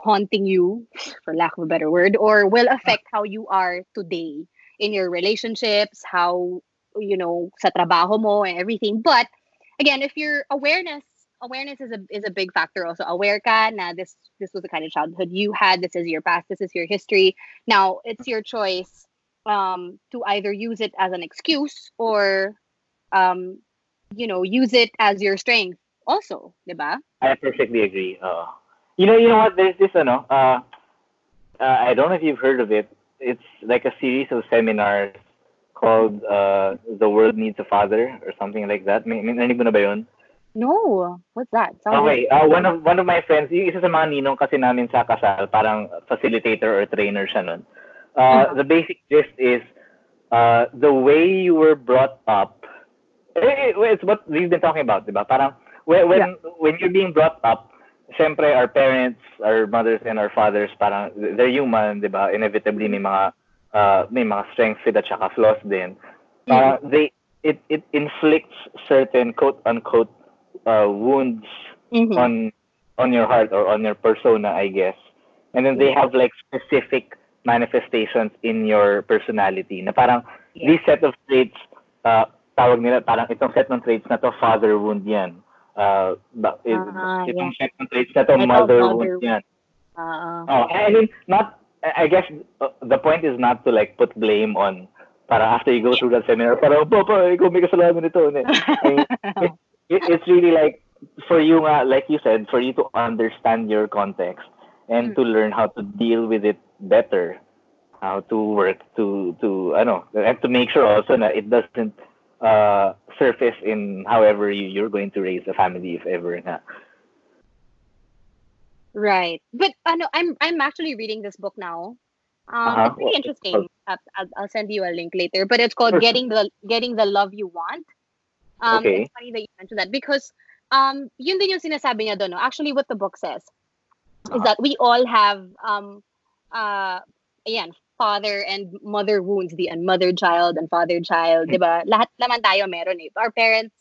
haunting you, for lack of a better word, or will affect how you are today in your relationships, how, you know, sa trabaho mo and everything. But again, if your awareness, awareness is a is a big factor also. Aware ka na this this was the kind of childhood you had, this is your past, this is your history. Now, it's your choice um, to either use it as an excuse or, um, you know, use it as your strength also, diba? I perfectly agree. Uh, you know, you know what, there's this, ano, uh, uh, I don't know if you've heard of it. It's like a series of seminars called uh, The World Needs a Father or something like that. May narinig mo na ba yun? No. What's that? Sounds okay. Like... Uh, one of one of my friends, yung isa sa mga ninong kasi namin sa kasal, parang facilitator or trainer siya nun. Uh, uh-huh. The basic gist is uh, the way you were brought up. It's what we've been talking about, diba? Parang when when, yeah. when you're being brought up, siyempre, our parents, our mothers, and our fathers, parang they're human, di ba? Inevitably, may mga uh, may mga strengths at saka flaws din. Uh, mm-hmm. They it it inflicts certain quote unquote uh, wounds mm-hmm. on on your heart or on your persona, I guess. And then yeah. they have like specific manifestations in your personality. Na parang yeah. these set of traits, uh, tawag nila parang itong set ng traits na to father wound yan. Uh, but it, uh, itong yeah. set ng traits na to, mother wound yan. Uh, oh, I mean, not, I guess, uh, the point is not to like put blame on, para after you go through that seminar, para, Papa, ikaw may kasalanan nito. I mean, it, it, it's really like, for you nga, like you said, for you to understand your context and to learn how to deal with it better, how to work, to, to, ano, and to make sure also that it doesn't, Uh, surface in however you, you're going to raise a family if ever. Huh? Right. But uh, no, I'm I'm actually reading this book now. Um, uh-huh. It's pretty interesting. It's I'll, I'll send you a link later. But it's called Getting the Getting the Love You Want. Um, okay. It's funny that you mentioned that because um, yun din yung sinasabi niya doon. No? Actually, what the book says uh-huh. is that we all have um, uh, ayan, father and mother wounds, the unmothered child and father child, diba? Lahat naman tayo meron eh. Our parents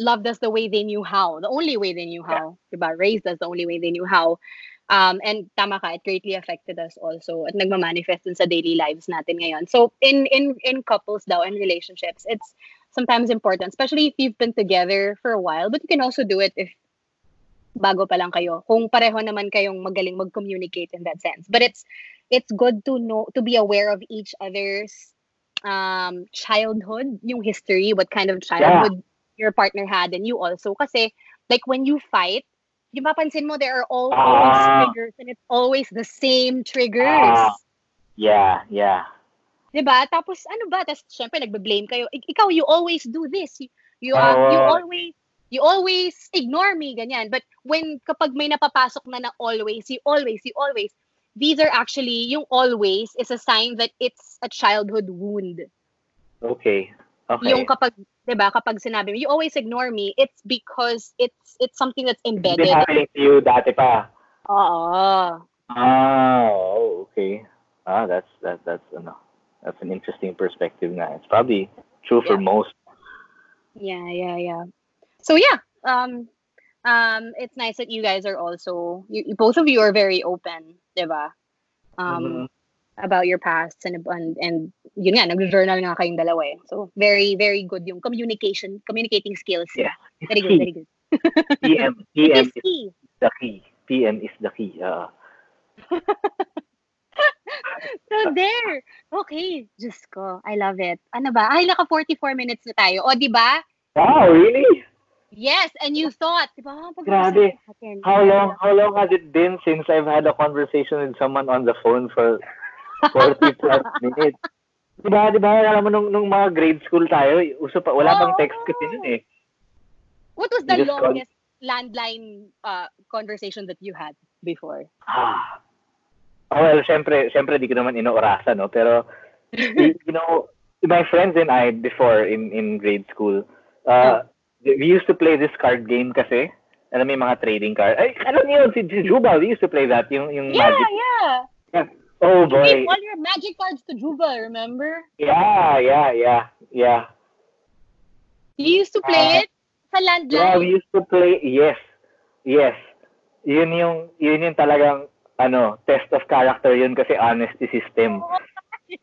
loved us the way they knew how, the only way they knew how, yeah. diba? Raised us the only way they knew how. Um, and tama ka, it greatly affected us also. At nagmamanifest in sa daily lives natin ngayon. So in in in couples daw, in relationships, it's sometimes important, especially if you've been together for a while. But you can also do it if bago pa lang kayo. Kung pareho naman kayong magaling mag-communicate in that sense. But it's It's good to know, to be aware of each other's um, childhood, yung history, what kind of childhood yeah. your partner had, and you also. Kasi, like, when you fight, yung mapansin mo, there are all, uh, always triggers, and it's always the same triggers. Uh, yeah, yeah. Diba? Tapos, ano ba? Tapos, syempre, nagbe-blame kayo. Ikaw, you always do this. You, you, uh, uh, you always... You always ignore me, ganyan. But when, kapag may napapasok na na always, you always, you always... These are actually, yung always is a sign that it's a childhood wound. Okay. Okay. Yung kapag, diba, kapag sinabi mo, you always ignore me, it's because it's it's something that's embedded. It's been happening to you dati pa. Oo. Oh, okay. Ah, that's, that, that's, ano, that's an interesting perspective na. It's probably true yeah. for most. Yeah, yeah, yeah. So, yeah. Um, Um, it's nice that you guys are also, you, both of you are very open, diba? Um, mm-hmm. About your past and, and, and yun nga, nag-journal nga kayong dalawa eh. So, very, very good yung communication, communicating skills. Yeah. Very good, very good. P M, P M is key. The key. P M is the key. Uh. So, there. Okay. Diyos ko. I love it. Ano ba? Ay, naka forty-four minutes na tayo. O, diba? Wow, really? Yes, and you thought, diba? Grabe. How long how long has it been since I've had a conversation with someone on the phone for forty plus minutes? Diba, diba, alam mo, nung, nung mga grade school tayo, uso pa, wala oh. pang text kasi nun eh. What was the longest called... landline uh, conversation that you had before? Ah. Oh, well, syempre, syempre, di ko naman inoorasa, no? Pero, you, you know, my friends and I, before, in, in grade school, uh, we used to play this card game kasi. Alam mo, yung mga trading card. Ay, alam niyo, si, si Jubal, we used to play that, yung, yung yeah, magic. Yeah, yeah. Oh boy! You gave all your magic cards to Jubal, remember? Yeah, yeah, yeah, yeah. You used to play uh, it sa landline? Yeah, we used to play, yes, yes. Yun yung, yun yung talagang, ano, test of character yun kasi honesty system. Oh,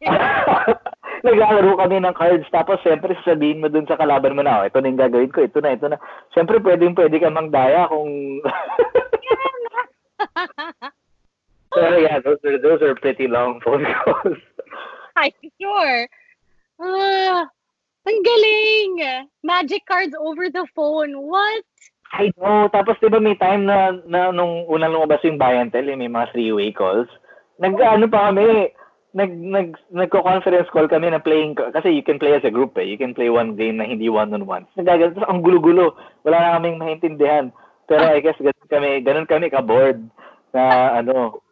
yeah. Naglalaro kami ng cards, tapos siyempre sasabihin mo dun sa kalaban mo na, oh, ito na yung gagawin ko, ito na, ito na. Siyempre pwedeng pwede kang magdaya kung... So yeah, those are those are pretty long phone calls. I'm sure. Ah, ang galing. Magic cards over the phone. What? I know. Tapos diba may time na, na nung unang lumabas yung Bayantel, may mga three-way calls. Nag-ano pa kami, nag nag nagko-conference call kami na playing kasi you can play as a group eh. You can play one game na hindi one-on-one. Nagagano, ang gulo-gulo. Wala na kaming maintindihan. Pero I guess ganun kami, ganun kami ka-board na ano.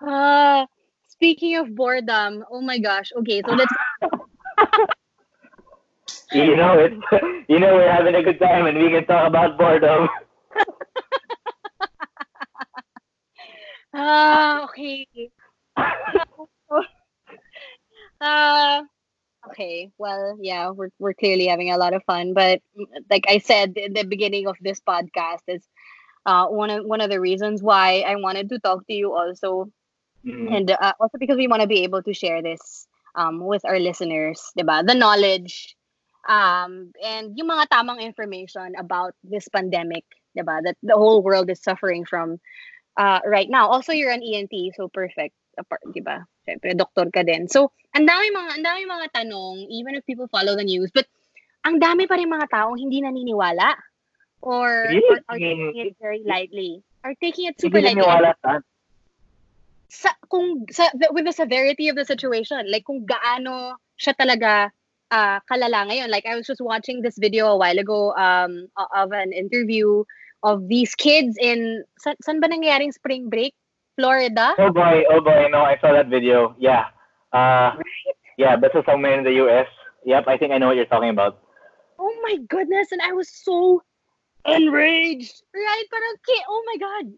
Uh, speaking of boredom, oh my gosh. Okay, so let's you know it. You know we're having a good time and we can talk about boredom. Ah, uh, okay. Uh, okay. Well, yeah, we're we're clearly having a lot of fun, but like I said in the beginning of this podcast, is uh one of one of the reasons why I wanted to talk to you also. Mm-hmm. And uh, also because we want to be able to share this um, with our listeners, diba? The knowledge um, and yung mga tamang information about this pandemic, diba? That the whole world is suffering from uh, right now. Also, you're an E N T, so perfect, diba? Siyempre, doktor ka din. So, ang dami mga, ang dami mga tanong, even if people follow the news, but ang dami pa rin mga taong hindi naniniwala or really? are, are taking it very lightly. Are taking it super lightly. Hindi naniniwala ka? Sa, kung, sa, with the severity of the situation, like kung gaano siya talaga uh, kalala ngayon. Like I was just watching this video a while ago um, of an interview of these kids in, sa, saan ba nangyaring spring break? Florida? Oh boy, oh boy, no, I saw that video. Yeah. Uh, right? Yeah, this is somewhere in the U S. Yep, I think I know what you're talking about. Oh my goodness, and I was so enraged. Right? Parang, okay, oh my God.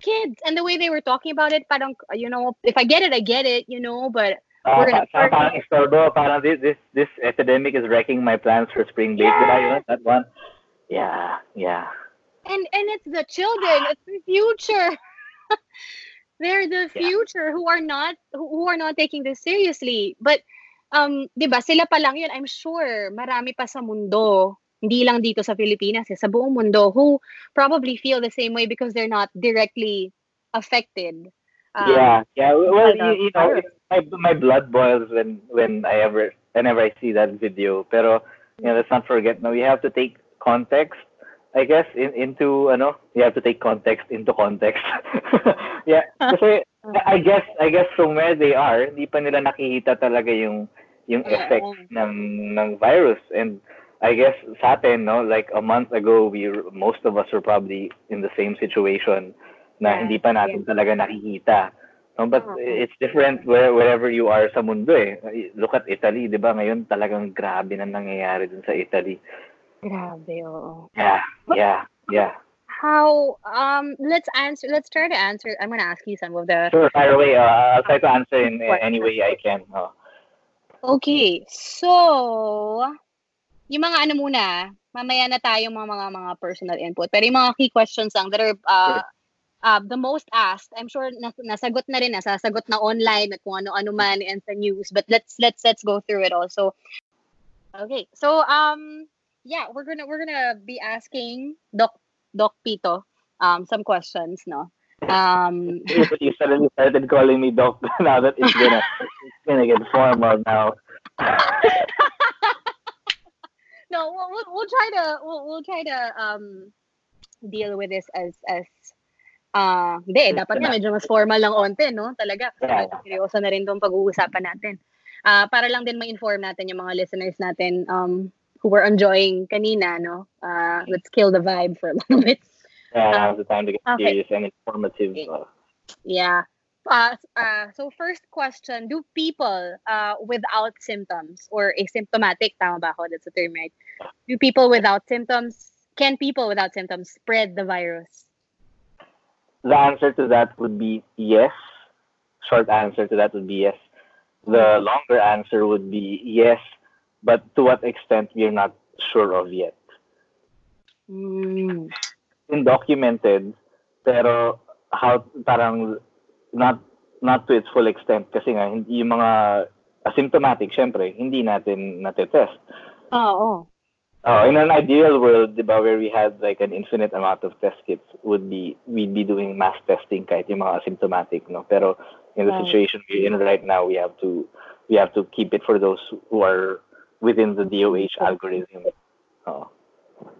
Kids, and the way they were talking about it, parang, you know, if I get it, I get it, you know, but uh, we're gonna pa- parang istorbo, parang this, this, this epidemic is wrecking my plans for spring break. Yes. Did I want that one? Yeah, yeah. And and it's the children, it's the future. They're the future yeah. who are not who are not taking this seriously. But um, diba, sila pa lang yun. I'm sure marami pa sa mundo. Hindi lang dito sa Pilipinas, eh, sa buong mundo, who probably feel the same way because they're not directly affected. Um, yeah, yeah. Well, you, you know, my my blood boils when when I ever whenever I see that video. Pero you know, let's not forget. No, we have to take context, I guess, in, into ano. You have to take context into context. Yeah, kasi I guess I guess from where they are, hindi pa nila nakikita talaga yung yung effect ng ng virus and. I guess, sa atin, no? Like a month ago, we most of us were probably in the same situation na hindi pa natin talaga nakikita. No? But it's different where, wherever you are sa mundo eh. Look at Italy, di ba? Ngayon talagang grabe na nangyayari dun sa Italy. Grabe, oo. Yeah, yeah, yeah. How, um, let's answer, let's try to answer, I'm gonna ask you some of the... Sure, fire away. Uh, I'll try to answer in any way I can. Oh. Okay, so... Yung mga ano muna, mamaya na tayo mga mga, mga personal input. Pero yung mga key questions lang that are uh, uh, the most asked, I'm sure nas- nasagot na rin, nasasagot na online at kung ano-ano man and sa news. But let's let's let's go through it also. Okay, so um yeah, we're gonna we're gonna be asking Doc Doc Pito um some questions, no. Um, you suddenly started calling me Doc now that it's gonna it's gonna get formal now. No, we'll, we'll we'll try to we'll we'll try to um deal with this as as Ah, uh, hindi, dapat nga medyo mas formal lang onte, no? Talaga. Kasi seryoso na rin 'tong pag-uusapan natin. Ah, uh, para lang din ma-inform natin yung mga listeners natin um who were enjoying kanina, no? Uh, let's kill the vibe for a little bit. Yeah, uh, now's the time to get okay. serious and informative. Uh, yeah. Uh, uh, so first question, do people uh, without symptoms or asymptomatic, tama ba ako? That's the term, right? Do people without symptoms, can people without symptoms spread the virus? The answer to that would be yes. Short answer to that would be yes. The longer answer would be yes, but to what extent we're not sure of yet. Mm. Undocumented, pero how, parang Not not to its full extent kasi nga hindi yung mga asymptomatic syempre hindi natin natetest. Oo. Oh, oh. uh, in an ideal world, diba, where we had like an infinite amount of test kits, would be we'd be doing mass testing kahit yung mga asymptomatic, no? Pero in the right. situation we're in right now, we have to we have to keep it for those who are within the D O H algorithm. Oo.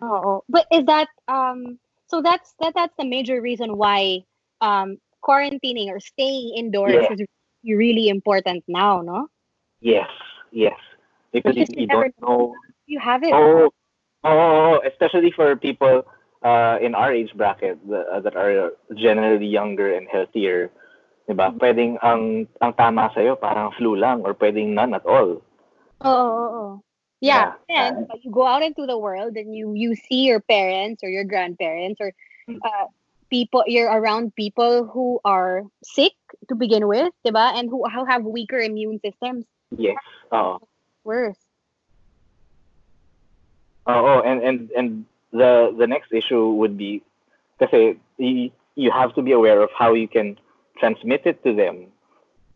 Oh. Oh, but is that um so that's that that's the major reason why um quarantining or staying indoors yeah. is really important now, no? Yes, yes. Because, because you, you don't know... You have it. Oh, oh, especially for people uh, in our age bracket uh, that are generally younger and healthier. Diba? Mm-hmm. Pwedeng ang, ang tama sa'yo, parang flu lang, or pwedeng none at all. Oo, oo, oo. Yeah, yeah. And uh, you go out into the world and you, you see your parents or your grandparents or... Uh, people you're around people who are sick to begin with, diba? And who, who have weaker immune systems. Yes. Oh. Worse. Oh, oh, and and and the the next issue would be kasi you, you have to be aware of how you can transmit it to them.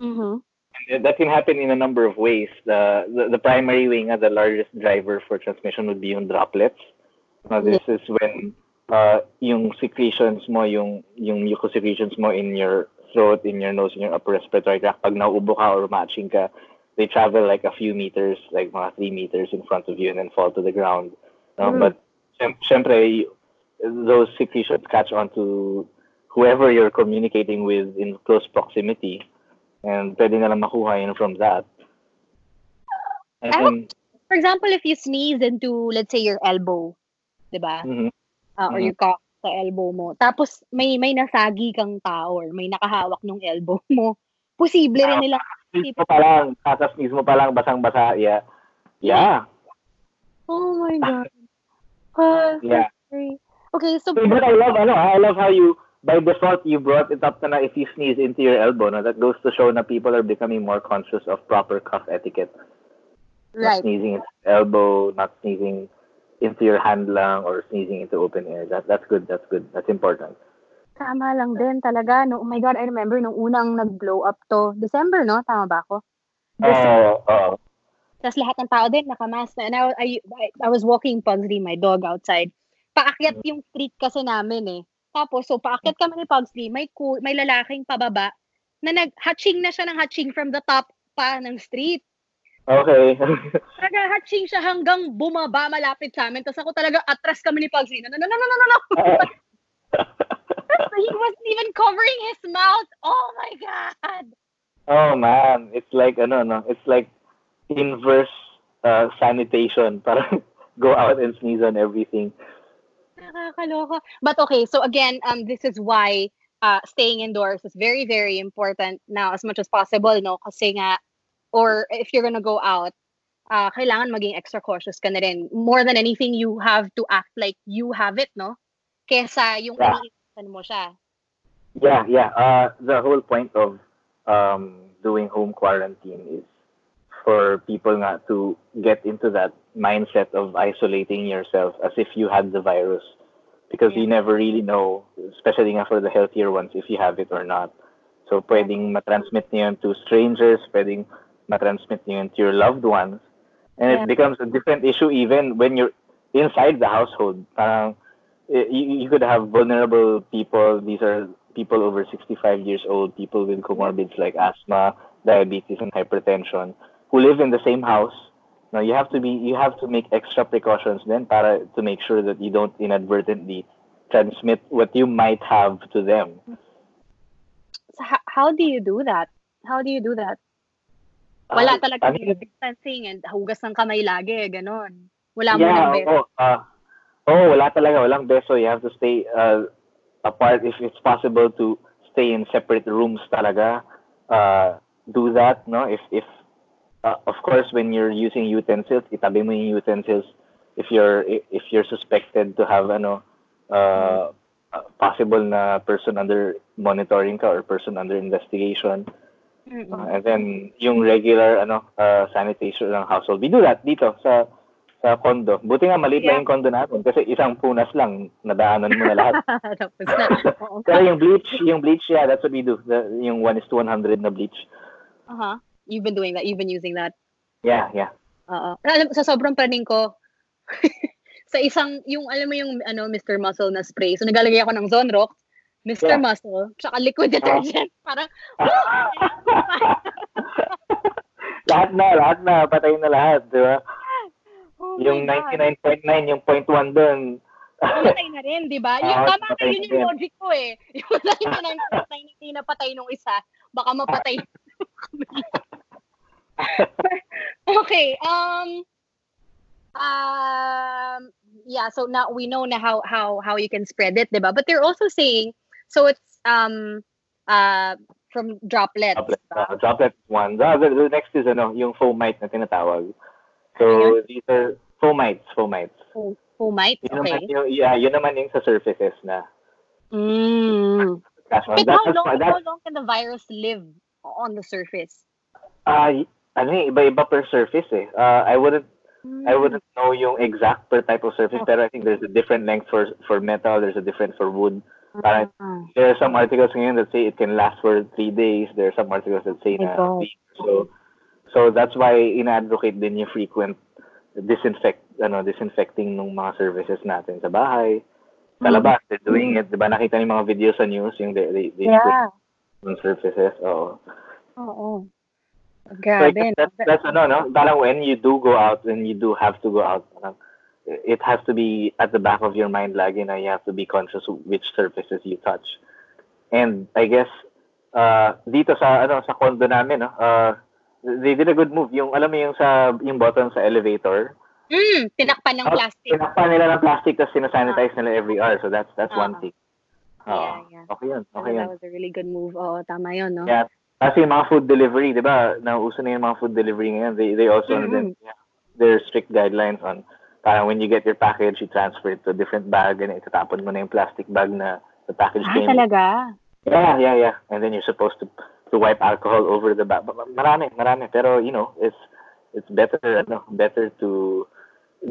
Mm-hmm. And that can happen in a number of ways. The the, the primary way, the largest driver for transmission would be on droplets. Now this yes. is when Uh, yung secretions mo, yung yung mucus secretions mo in your throat, in your nose, in your upper respiratory tract, pag nauubo ka or matching ka, they travel like a few meters, like mga three meters in front of you and then fall to the ground. No? Mm. But syempre, those secretions catch on to whoever you're communicating with in close proximity, and pwede na lang makuha yun from that. And then, for example, if you sneeze into, let's say, your elbow, diba? Mm-hmm. Uh, or mm-hmm. you cough sa elbow mo. Tapos may may nasagi kang tao or may nakahawak nung elbow mo. Posible rin uh, nilang mo pa lang, tatasneeze mo pa lang basang-basa. Yeah. Yeah. Oh my God. Uh, yeah. Sorry. Okay, so but I love ano, I love how you by default you brought it up na if you sneeze into your elbow, no? That goes to show na people are becoming more conscious of proper cough etiquette. Right. Not sneezing into your elbow, not sneezing into your hand lang or sneezing into open air. That that's good. That's good. That's important. Tama lang din talaga. No, oh my God, I remember nung unang nag-blow up to December, no? Tama ba ako? Oo. Uh, uh, Tapos lahat ng tao din nakamask na. And I, I, I, I was walking Pugsley, my dog, outside. Paakyat yung street kasi namin eh. Tapos, so paakyat kami ni Pugsley, may, cool, may lalaking pababa na nag-hatching na siya ng hatching from the top pa ng street. Okay. Talaga, hatching siya hanggang bumaba malapit sa amin. Tapos ako talaga, atras kami ni Pugsley. No, no, no, no, no, no. Uh, he wasn't even covering his mouth. Oh my God. Oh man, it's like, ano, no, it's like inverse uh, sanitation. Parang go out and sneeze on everything. Nakakaloka. But okay, so again, um, this is why uh, staying indoors is very, very important now as much as possible, no? Kasi nga, or if you're gonna go out, uh, kailangan maging extra cautious ka na rin. More than anything, you have to act like you have it, no? Kesa yung yeah. iniinitan mo siya. Yeah, yeah. Uh, the whole point of um, doing home quarantine is for people nga to get into that mindset of isolating yourself as if you had the virus. Because yeah. you never really know, especially nga for the healthier ones, if you have it or not. So pwedeng matransmit niyan to strangers, pwedeng transmit you into your loved ones, and yeah. it becomes a different issue even when you're inside the household. Parang you, you could have vulnerable people. These are people over sixty-five years old, people with comorbids like asthma, diabetes, and hypertension who live in the same house. Now you have to be you have to make extra precautions then para to make sure that you don't inadvertently transmit what you might have to them. So how, how do you do that? How do you do that? Wala talaga I mean, distancing and hugas ng kamay lagi, ganon. Wala mo yeah, ng beso. Oh, uh, oh, wala talaga, walang beso. You have to stay uh, apart if it's possible to stay in separate rooms talaga. Uh, do that, no? If, if uh, of course, when you're using utensils, itabi mo yung utensils if you're, if you're suspected to have ano, uh, possible na person under monitoring ka or person under investigation. Uh, and then yung regular ano uh, sanitation ng household. We do that dito sa sa condo. Buti nga maliit yeah. na yung condo natin kasi isang punas lang nadaanan mo na lahat. Pero yung bleach, yung bleach yeah, that's what we do. The, yung one is to one hundred na bleach. Uh-huh. You've been doing that. You've been using that. Yeah, yeah. Uh-oh. Alam sa sobrang praning ko sa isang yung alam mo yung ano Mister Muscle na spray. So nagalagay ako ng Zonrox. Mister Yeah. Muscle, tsaka liquid detergent. Oh. Parang, woo! Lahat na, lahat na. Patay na lahat, di ba? Oh yung ninety-nine point nine, yung zero point one doon. Patay na rin, di ba? Yung tama oh, na yun yung logic ko eh. Yung ninety-nine point nine na patay nung isa, baka mapatay. Okay, um... um yeah, so now we know na how, how, how you can spread it, di ba? But they're also saying, so it's um uh from droplets. Droplets, uh, droplets one. The, other, the next is ano, yung fomite na tinatawag. So yeah. these are fomites, fomites. Oh, fomites, yun okay. Naman yung, yeah, yun naman yung sa surfaces na. Mm. That's but that's, how, long, that's, how long can the virus live on the surface? Uh, ano iba-iba per surface eh. Uh, I wouldn't mm. I wouldn't know yung exact per type of surface, pero oh. I think there's a different length for for metal, there's a different for wood. Uh, there are some articles that say it can last for three days. There are some articles that say na three. So, so that's why ina-advocate din yung frequent disinfect, ano, disinfecting ng mga services natin sa bahay. Sa labas, they're doing it. Diba nakita niyo mga videos sa news yung they they, they yeah. put on surfaces. Oo. Oo. Grabe. That's that's ano, no? Parang when you do go out, when you do have to go out, parang, it has to be at the back of your mind lagi na you have to be conscious of which surfaces you touch. And I guess, uh, dito sa, ano, sa condo namin, no, uh, they did a good move. Yung, alam mo yung sa, yung button sa elevator. Mm, tinakpan ng oh, plastic. Tinakpan nila ng plastic tapos sinasanitize nila every hour. So that's, that's uh-huh. one thing. Uh, yeah, yeah. Okay yun, okay yun. That was a really good move. Oo, tama yun, no? Yeah. Kasi yung mga food delivery, di ba? Nauso na yung mga food delivery ngayon. They, they also, mm-hmm. yeah, there are strict guidelines on parang when you get your package, you transfer it to a different bag and itatapon mo na yung plastic bag na the package ah, came. Ah, talaga? Yeah, yeah, yeah. And then you're supposed to to wipe alcohol over the bag. Marami, marami. Pero, you know, it's it's better ano, better to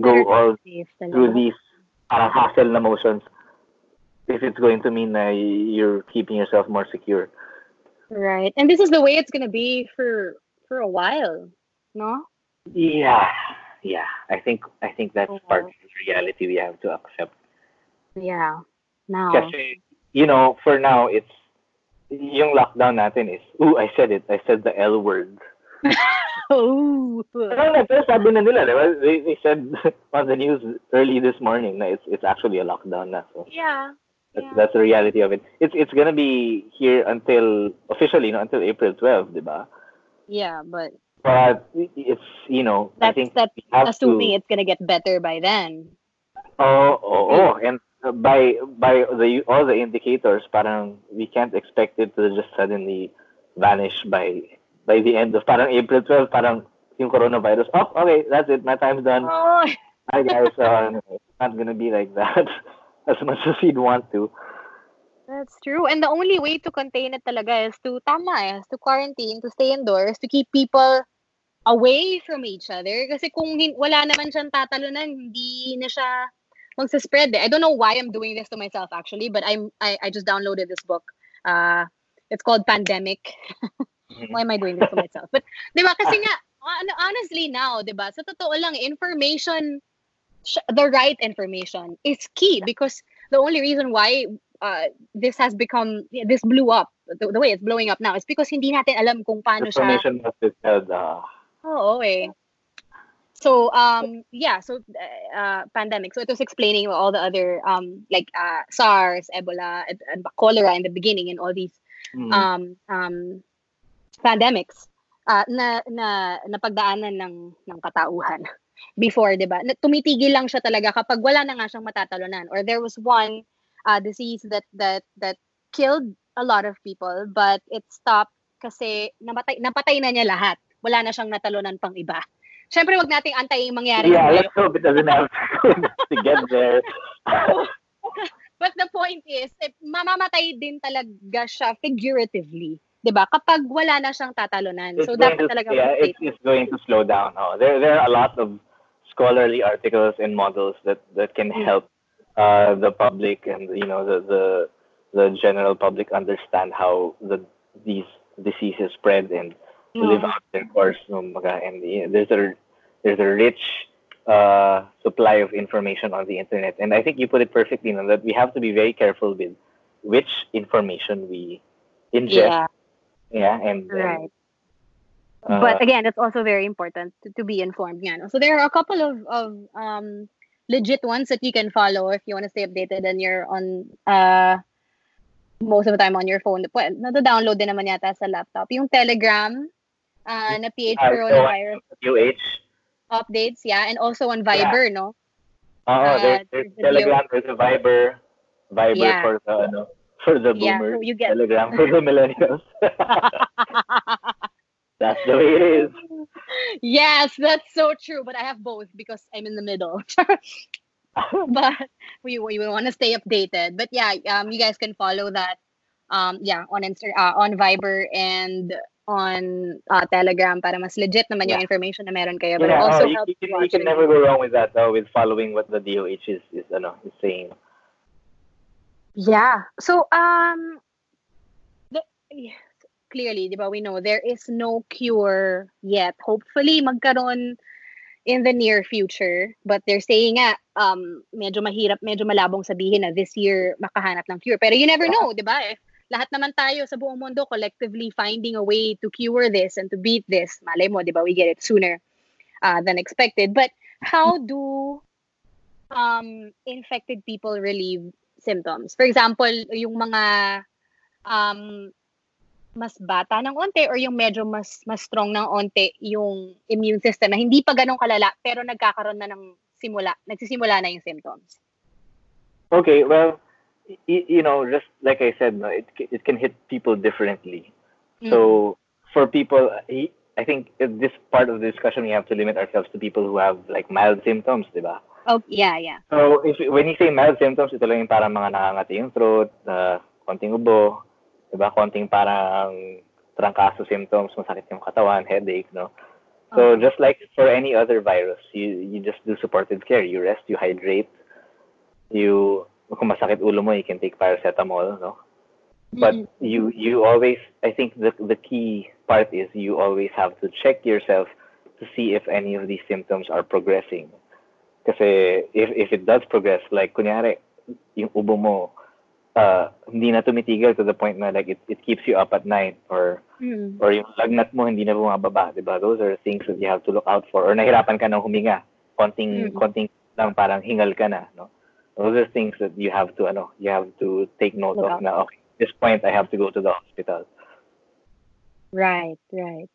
go better all safe, through these uh, hassle na motions if it's going to mean na uh, you're keeping yourself more secure. Right. And this is the way it's going to be for for a while, no? Yeah. Yeah, I think I think that's okay. part of the reality we have to accept. Yeah, now. Kasi, you know, for now, it's yung lockdown natin is. Ooh, I said it. I said the L word. Ooh. Sabi na nila, they, they said on the news early this morning that it's it's actually a lockdown na. So yeah. That's, yeah. that's the reality of it. It's it's gonna be here until officially, you know, until April twelfth, diba? Yeah, but. But it's, you know, that's, I think that's we have assuming to, it's going to get better by then. Oh, oh, oh. And by by the all the indicators, parang we can't expect it to just suddenly vanish by by the end of parang April twelfth, parang yung coronavirus. Oh, okay, that's it. My time's done. Oh. Hi, guys. Uh, it's not going to be like that as much as we'd want to. That's true. And the only way to contain it talaga is to, tama, is to quarantine, to stay indoors, to keep people away from each other. Kasi kung hin- wala naman siyang tatalunan, hindi na siya magsaspread. I don't know why I'm doing this to myself, actually, but I'm, I, I just downloaded this book. Uh, it's called Pandemic. Why am I doing this to myself? But, di ba, kasi nga, honestly now, di ba, sa totoo lang, information, the right information is key because the only reason why Uh, this has become, this blew up, the, the way it's blowing up now, it's because hindi natin alam kung paano siya. Information must be held. Uh, Oo, eh. So um yeah, so uh, pandemic. So it was explaining all the other um like uh, SARS, Ebola, and, and cholera in the beginning, and all these mm-hmm. um um pandemics uh, na na napagdaanan ng ng katauhan before, 'di ba? Tumitigil lang siya talaga kapag wala na nga siyang matatalunan, or there was one uh, disease that that that killed a lot of people, but it stopped kasi napatay napatay na niya lahat. Wala na siyang natalunan pang iba. Siyempre, wag nating antayin mangyari. Yeah, let's hope it doesn't have to get there. But the point is, mamamatay din talaga siya figuratively, 'di ba? Kapag wala na siyang tatalunan. It's so dapat to, talaga yeah, it is going to slow down. Oh. There there are a lot of scholarly articles and models that that can help uh, the public and you know the the the general public understand how the these diseases spread and mm-hmm. live out their course. And yeah, there's a there's a rich uh, supply of information on the internet, and I think you put it perfectly, Nanda, that we have to be very careful with which information we ingest. Yeah, yeah and right. Uh, but again, it's also very important to, to be informed. Yeah, so there are a couple of of um, legit ones that you can follow if you want to stay updated, and you're on. Uh, most of the time on your phone. Well, nado-download din naman yata sa laptop. Yung Telegram. Uh, na P H coronavirus D O H updates, yeah, and also on Viber, yeah. no? Oh, uh, there's, there's, there's Telegram, there's a Viber, Viber yeah. for the ano, for the boomers, yeah, so you get... Telegram for the millennials. That's the way it is. Yes, that's so true. But I have both because I'm in the middle. But we we want to stay updated. But yeah, um, you guys can follow that, um, yeah, on Insta, uh, on Viber and. On uh, Telegram, para mas legit naman yeah. yung information na meron kayo. But yeah, also, no, you, you, can, you can never go wrong with that, though, with following what the D O H is is ano is saying. Yeah. So um, the, yeah, clearly, di ba, we know there is no cure yet. Hopefully, magkaroon in the near future. But they're saying nga, um, medyo mahirap, medyo malabong sabihin na this year makahanap ng cure. Pero you never know, di ba? Eh? Lahat naman tayo sa buong mundo collectively finding a way to cure this and to beat this. Malay mo, di ba? We get it sooner uh, than expected. But how do um, infected people relieve symptoms? For example, yung mga um, mas bata ng onte or yung medyo mas mas strong ng onte yung immune system na hindi pa ganun kalala pero nagkakaroon na ng simula, nagsisimula na yung symptoms. Okay, well, you know, just like I said, it it can hit people differently. Mm. So for people, I think this part of the discussion, we have to limit ourselves to people who have like mild symptoms, diba? Oh, yeah, yeah. So if when you say mild symptoms, ito lang yung parang mga nakangati yung throat, uh, konting ubo, diba? Konting parang trangkaso symptoms, masakit yung katawan, headache, no? So okay. Just like for any other virus, you you just do supportive care. You rest, you hydrate, you... Kung masakit ulo mo, you can take paracetamol, no? But mm-hmm. you you always, I think the the key part is you always have to check yourself to see if any of these symptoms are progressing. Kasi if if it does progress, like kunyari, yung ubo mo, uh, hindi na tumitigil to the point na like it, it keeps you up at night or mm-hmm. or yung lagnat mo hindi na bumababa, diba? Those are things that you have to look out for. Or nahirapan ka ng huminga, konting, mm-hmm. konting lang parang hingal ka na, no? Those are things that you have to, ano, you have to take note Look of out. Now. Okay, at this point, I have to go to the hospital. Right, right.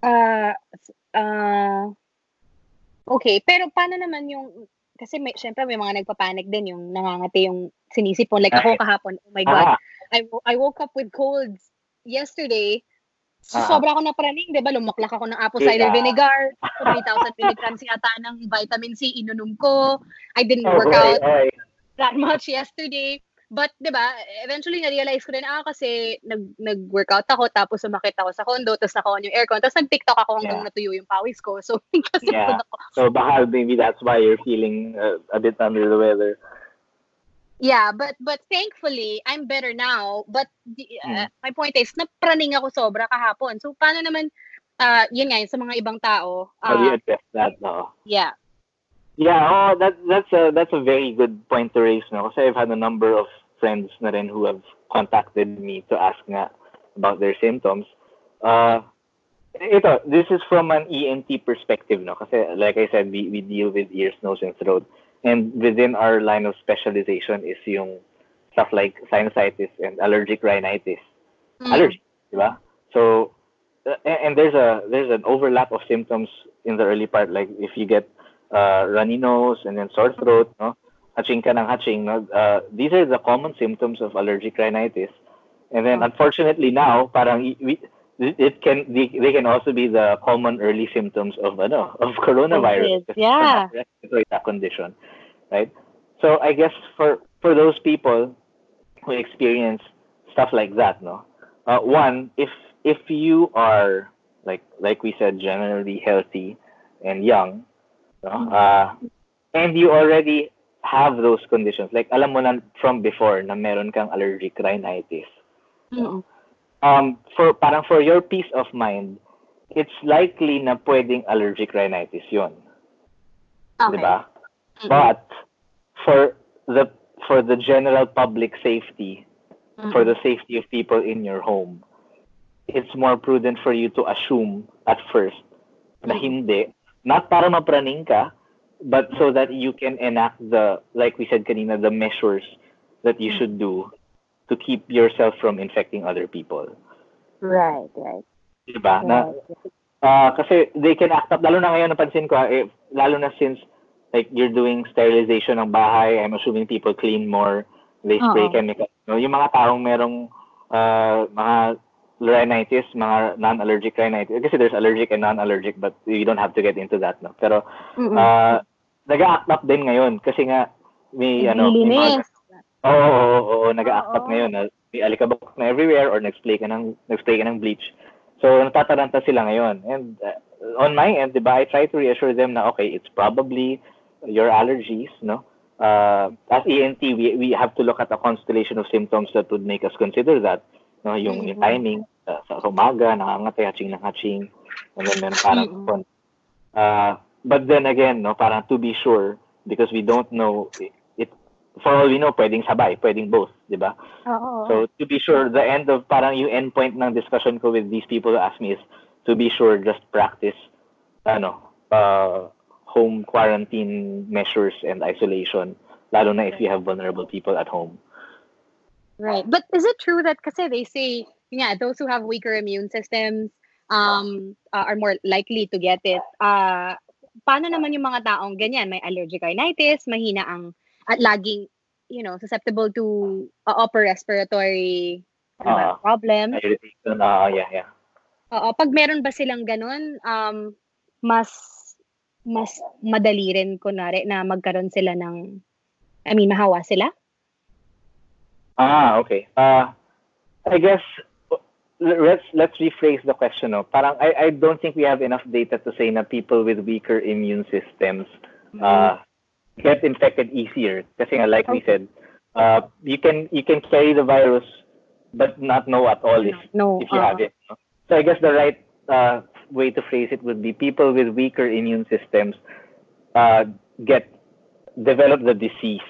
Uh, uh, okay, pero paano naman yung, kasi may, syempre may mga nagpapanik din, yung nangangati yung sinisipon. Like ako kahapon, oh my God, ah. I, I woke up with colds yesterday. So, ah. Sobra ako napraning, di ba? Lumaklak ako ng apple cider yeah. vinegar, three thousand milligrams yata ng vitamin C, inunum ko. I didn't oh, work boy, out boy. that much yesterday. But, di ba, eventually na-realize ko rin, ah, kasi nag- nag-workout ako, tapos sumakit ako sa condo, tapos naka-on yung aircon, tapos nag-TikTok ako hanggang yeah. natuyo yung pawis ko. So, kasi yeah. ako. So, baka maybe that's why you're feeling uh, a bit under the weather. Yeah, but but thankfully, I'm better now. But the, uh, mm. my point is, napraning ako sobra kahapon. So, paano naman, uh, yun nga, yun, sa mga ibang tao. Uh, How do you address that, no? Yeah. Yeah, oh, that, that's, a, that's a very good point to raise, no? Kasi I've had a number of friends na rin who have contacted me to ask nga about their symptoms. Uh, ito, this is from an E N T perspective, no? Kasi like I said, we, we deal with ears, nose, and throat. And within our line of specialization is yung stuff like sinusitis and allergic rhinitis. Mm. Allergic, diba? So, and there's a there's an overlap of symptoms in the early part. Like if you get uh, runny nose and then sore throat, no? Hatching ka ng hatching, no? Uh, these are the common symptoms of allergic rhinitis. And then, unfortunately, now, parang we, it can they, they can also be the common early symptoms of ano, of coronavirus. Yeah. Respiratory condition, right? So I guess for, for those people who experience stuff like that, no, uh, one, if if you are like like we said, generally healthy and young, no, uh, and you already have those conditions, like alam mo na from before na meron kang allergic rhinitis. No. Um, for parang for your peace of mind, it's likely na pwedeng allergic rhinitis yun. Okay. Diba? Mm-hmm. But for the for the general public safety, mm-hmm. for the safety of people in your home, it's more prudent for you to assume at first mm-hmm. na hindi, not para mapraning ka, but so that you can enact the, like we said kanina, the measures that you mm-hmm. should do to keep yourself from infecting other people. Right, right. Diba? Right. Na, uh, kasi they can act up. Lalo na ngayon, napansin ko, eh, lalo na since like you're doing sterilization ng bahay, I'm assuming people clean more, they spray uh-oh. Chemicals. No? Yung mga taong merong uh, mga rhinitis, mga non-allergic rhinitis. Kasi there's allergic and non-allergic, but you don't have to get into that. No? Pero, uh, nag-act up din ngayon kasi nga may, ano, may mga... Oo, oo, oo, oo, nag-a-act up ngayon. May alikabok na everywhere or nag-spray ka ng, nag-spray ka ng bleach. So, natataranta sila ngayon. And uh, on my end, diba, I try to reassure them na, okay, it's probably your allergies, no? Uh, as E N T, we we have to look at a constellation of symptoms that would make us consider that. No? Yung, yung timing, uh, sa umaga, nangangatay, hatching ng hatching. And then, then parang, uh, but then again, no, parang to be sure, because we don't know, for all we know, pwedeng sabay, pwedeng both, di ba? Oh. So, to be sure, the end of parang yung end point ng discussion ko with these people who ask me is, to be sure, just practice ano, uh, home quarantine measures and isolation, lalo na if you have vulnerable people at home. Right. But is it true that, kasi they say, yeah, those who have weaker immune systems um, uh, are more likely to get it. Uh, paano naman yung mga taong ganyan? May allergic rhinitis, mahina ang at laging, you know, susceptible to uh, upper respiratory uh, problems. Uh, yeah, yeah. Oo, pag meron ba silang ganun, um, mas, mas madali rin, kunwari, na magkaroon sila ng, I mean, mahawa sila? Ah, okay. Uh, I guess, let's, let's rephrase the question. No? Parang, I, I don't think we have enough data to say na people with weaker immune systems uh, mm-hmm. get infected easier. Kasi like okay. we said, uh, you can you can carry the virus but not know at all if, no, if you uh, have it. No? So I guess the right uh, way to phrase it would be people with weaker immune systems uh, get develop the disease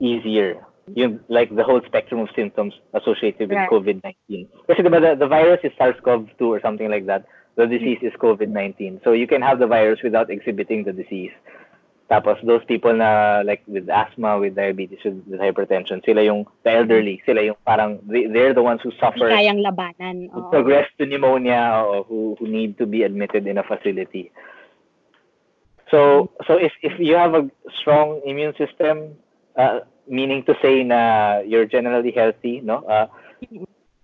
easier. You, like the whole spectrum of symptoms associated with right. COVID nineteen. Kasi diba the, the virus is SARS-C o V two or something like that. The disease mm-hmm. is COVID nineteen. So you can have the virus without exhibiting the disease. Tapos those people na like with asthma, with diabetes, with hypertension, sila yung the elderly, sila yung parang they, they're the ones who suffer. Kayang labanan. Who progress to pneumonia or who who need to be admitted in a facility. So so if if you have a strong immune system, uh, meaning to say na you're generally healthy, no? Uh,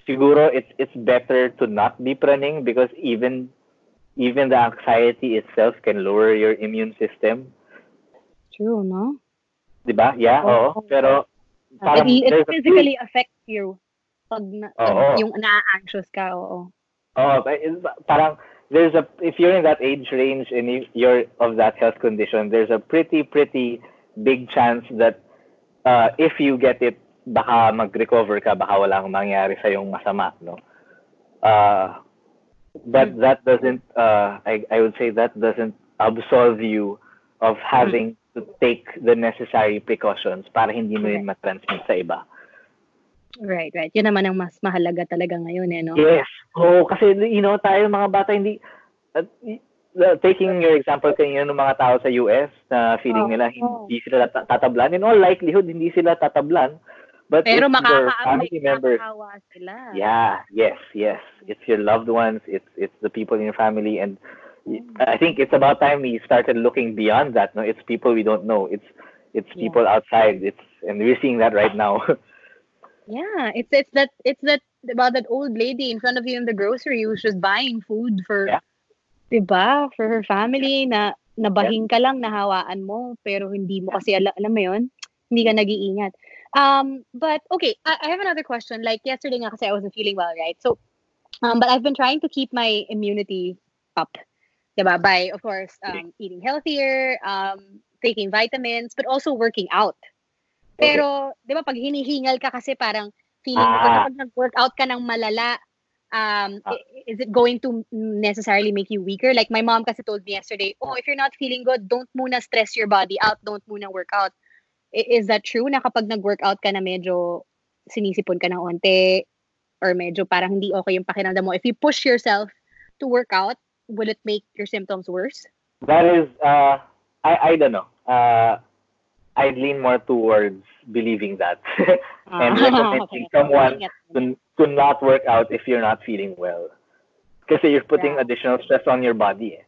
siguro it's it's better to not be praning because even even the anxiety itself can lower your immune system. True, no? Diba? Yeah, oh, oo. Pero, parang, it, it physically a... affects you. Pag na, oh, yung na-anxious ka, oo. Oh, parang, there's a, if you're in that age range and you're of that health condition, there's a pretty, pretty big chance that uh, if you get it, baka mag-recover ka, baka walang mangyari sa yung masama, no? Uh, but that doesn't, uh, I, I would say that doesn't absolve you of having to take the necessary precautions para hindi mo rin matransmit sa iba. Right, right. Yun naman ang mas mahalaga talaga ngayon, eh, no? Yes. Oo, oh, kasi, you know, tayo mga bata, hindi, uh, uh, taking your example kanina ng mga tao sa U S na feeling oh, nila, hindi oh. sila tatablan. In all likelihood, hindi sila tatablan. But Pero makaka-away, makakawa sila. Yeah, yes, yes. It's your loved ones, it's it's the people in your family, and oh. I think it's about time we started looking beyond that, no? It's people we don't know. It's it's people yeah. outside. It's and we're seeing that right now. Yeah, it's it's that it's that about that old lady in front of you in the grocery who's just buying food for, yeah. diba, for her family na nabahing yeah. ka lang, nahawaan mo, pero hindi mo kasi ala- alam mo yun, hindi ka nag-iingat. Um, but okay, I, I have another question. Like yesterday nga kasi I wasn't feeling well, right? So, um, but I've been trying to keep my immunity up, diba? By of course um, eating healthier, um, taking vitamins, but also working out. Pero, di ba, pag hinihingal ka kasi parang feeling mo ah. kapag nag-workout ka ng malala, um, ah. is it going to necessarily make you weaker? Like, my mom kasi told me yesterday, oh, if you're not feeling good, don't muna stress your body out, don't muna workout. Is that true? Na kapag nag-workout ka na medyo sinisipon ka ng onte or medyo parang hindi okay yung pakiramdam mo, if you push yourself to workout, will it make your symptoms worse? That is, uh, I, I don't know. Uh, I'd lean more towards believing that and recommending okay. someone to, to not work out if you're not feeling well. Because you're putting yeah. additional stress on your body.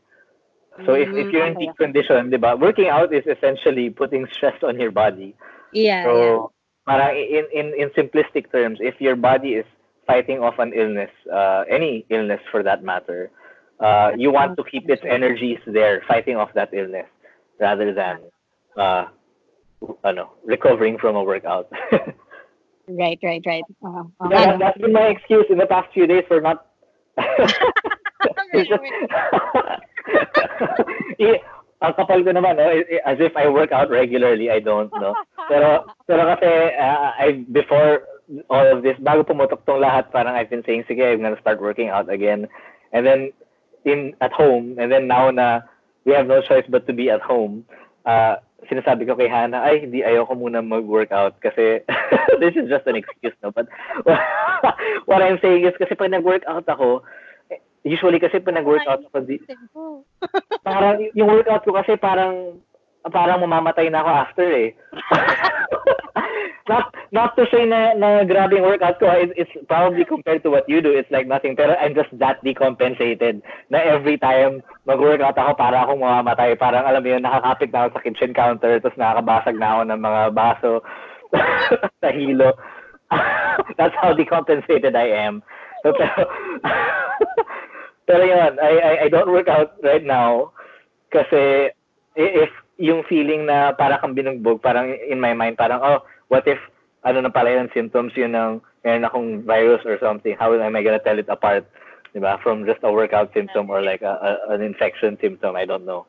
So mm-hmm. if, if you're in peak okay. condition, diba, working out is essentially putting stress on your body. Yeah. So yeah. In, in, in simplistic terms, if your body is fighting off an illness, uh, any illness for that matter, uh, you want to keep its energies there fighting off that illness rather than... Uh, Ano, recovering from a workout. right, right, right. Uh, uh, yeah, that, that's been my excuse in the past few days for not. Ang kapal ko naman, no? As if I work out regularly, I don't, no? Pero, pero kasi, uh, I, before all of this, bago pumotok tong lahat, parang I've been saying, sige, I'm gonna start working out again. And then, in at home, and then now na, we have no choice but to be at home, uh, sinasabi ko kay Hannah, ay, hindi, ayoko muna mag-workout kasi this is just an excuse, no? But what I'm saying is kasi pag nag-workout ako, usually kasi pag nag-workout ako, di, parang, yung workout ko kasi parang, parang mamamatay na ako after, eh. not, not to say na, na grabe yung workout ko, it, it's probably compared to what you do, it's like nothing, pero I'm just that decompensated na every time mag-workout ako, para akong mamamatay, parang alam mo yun, nakakapit na ako sa kitchen counter, tapos nakakabasag na ako ng mga baso sa hilo. That's how decompensated I am. So, pero, pero yun, I, I, I don't work out right now kasi if yung feeling na para kang binugbog, parang in my mind, parang, oh, what if, ano na pala yung symptoms yun ng, meron akong virus or something, how am I gonna tell it apart, diba, from just a workout symptom or like a, a, an infection symptom, I don't know.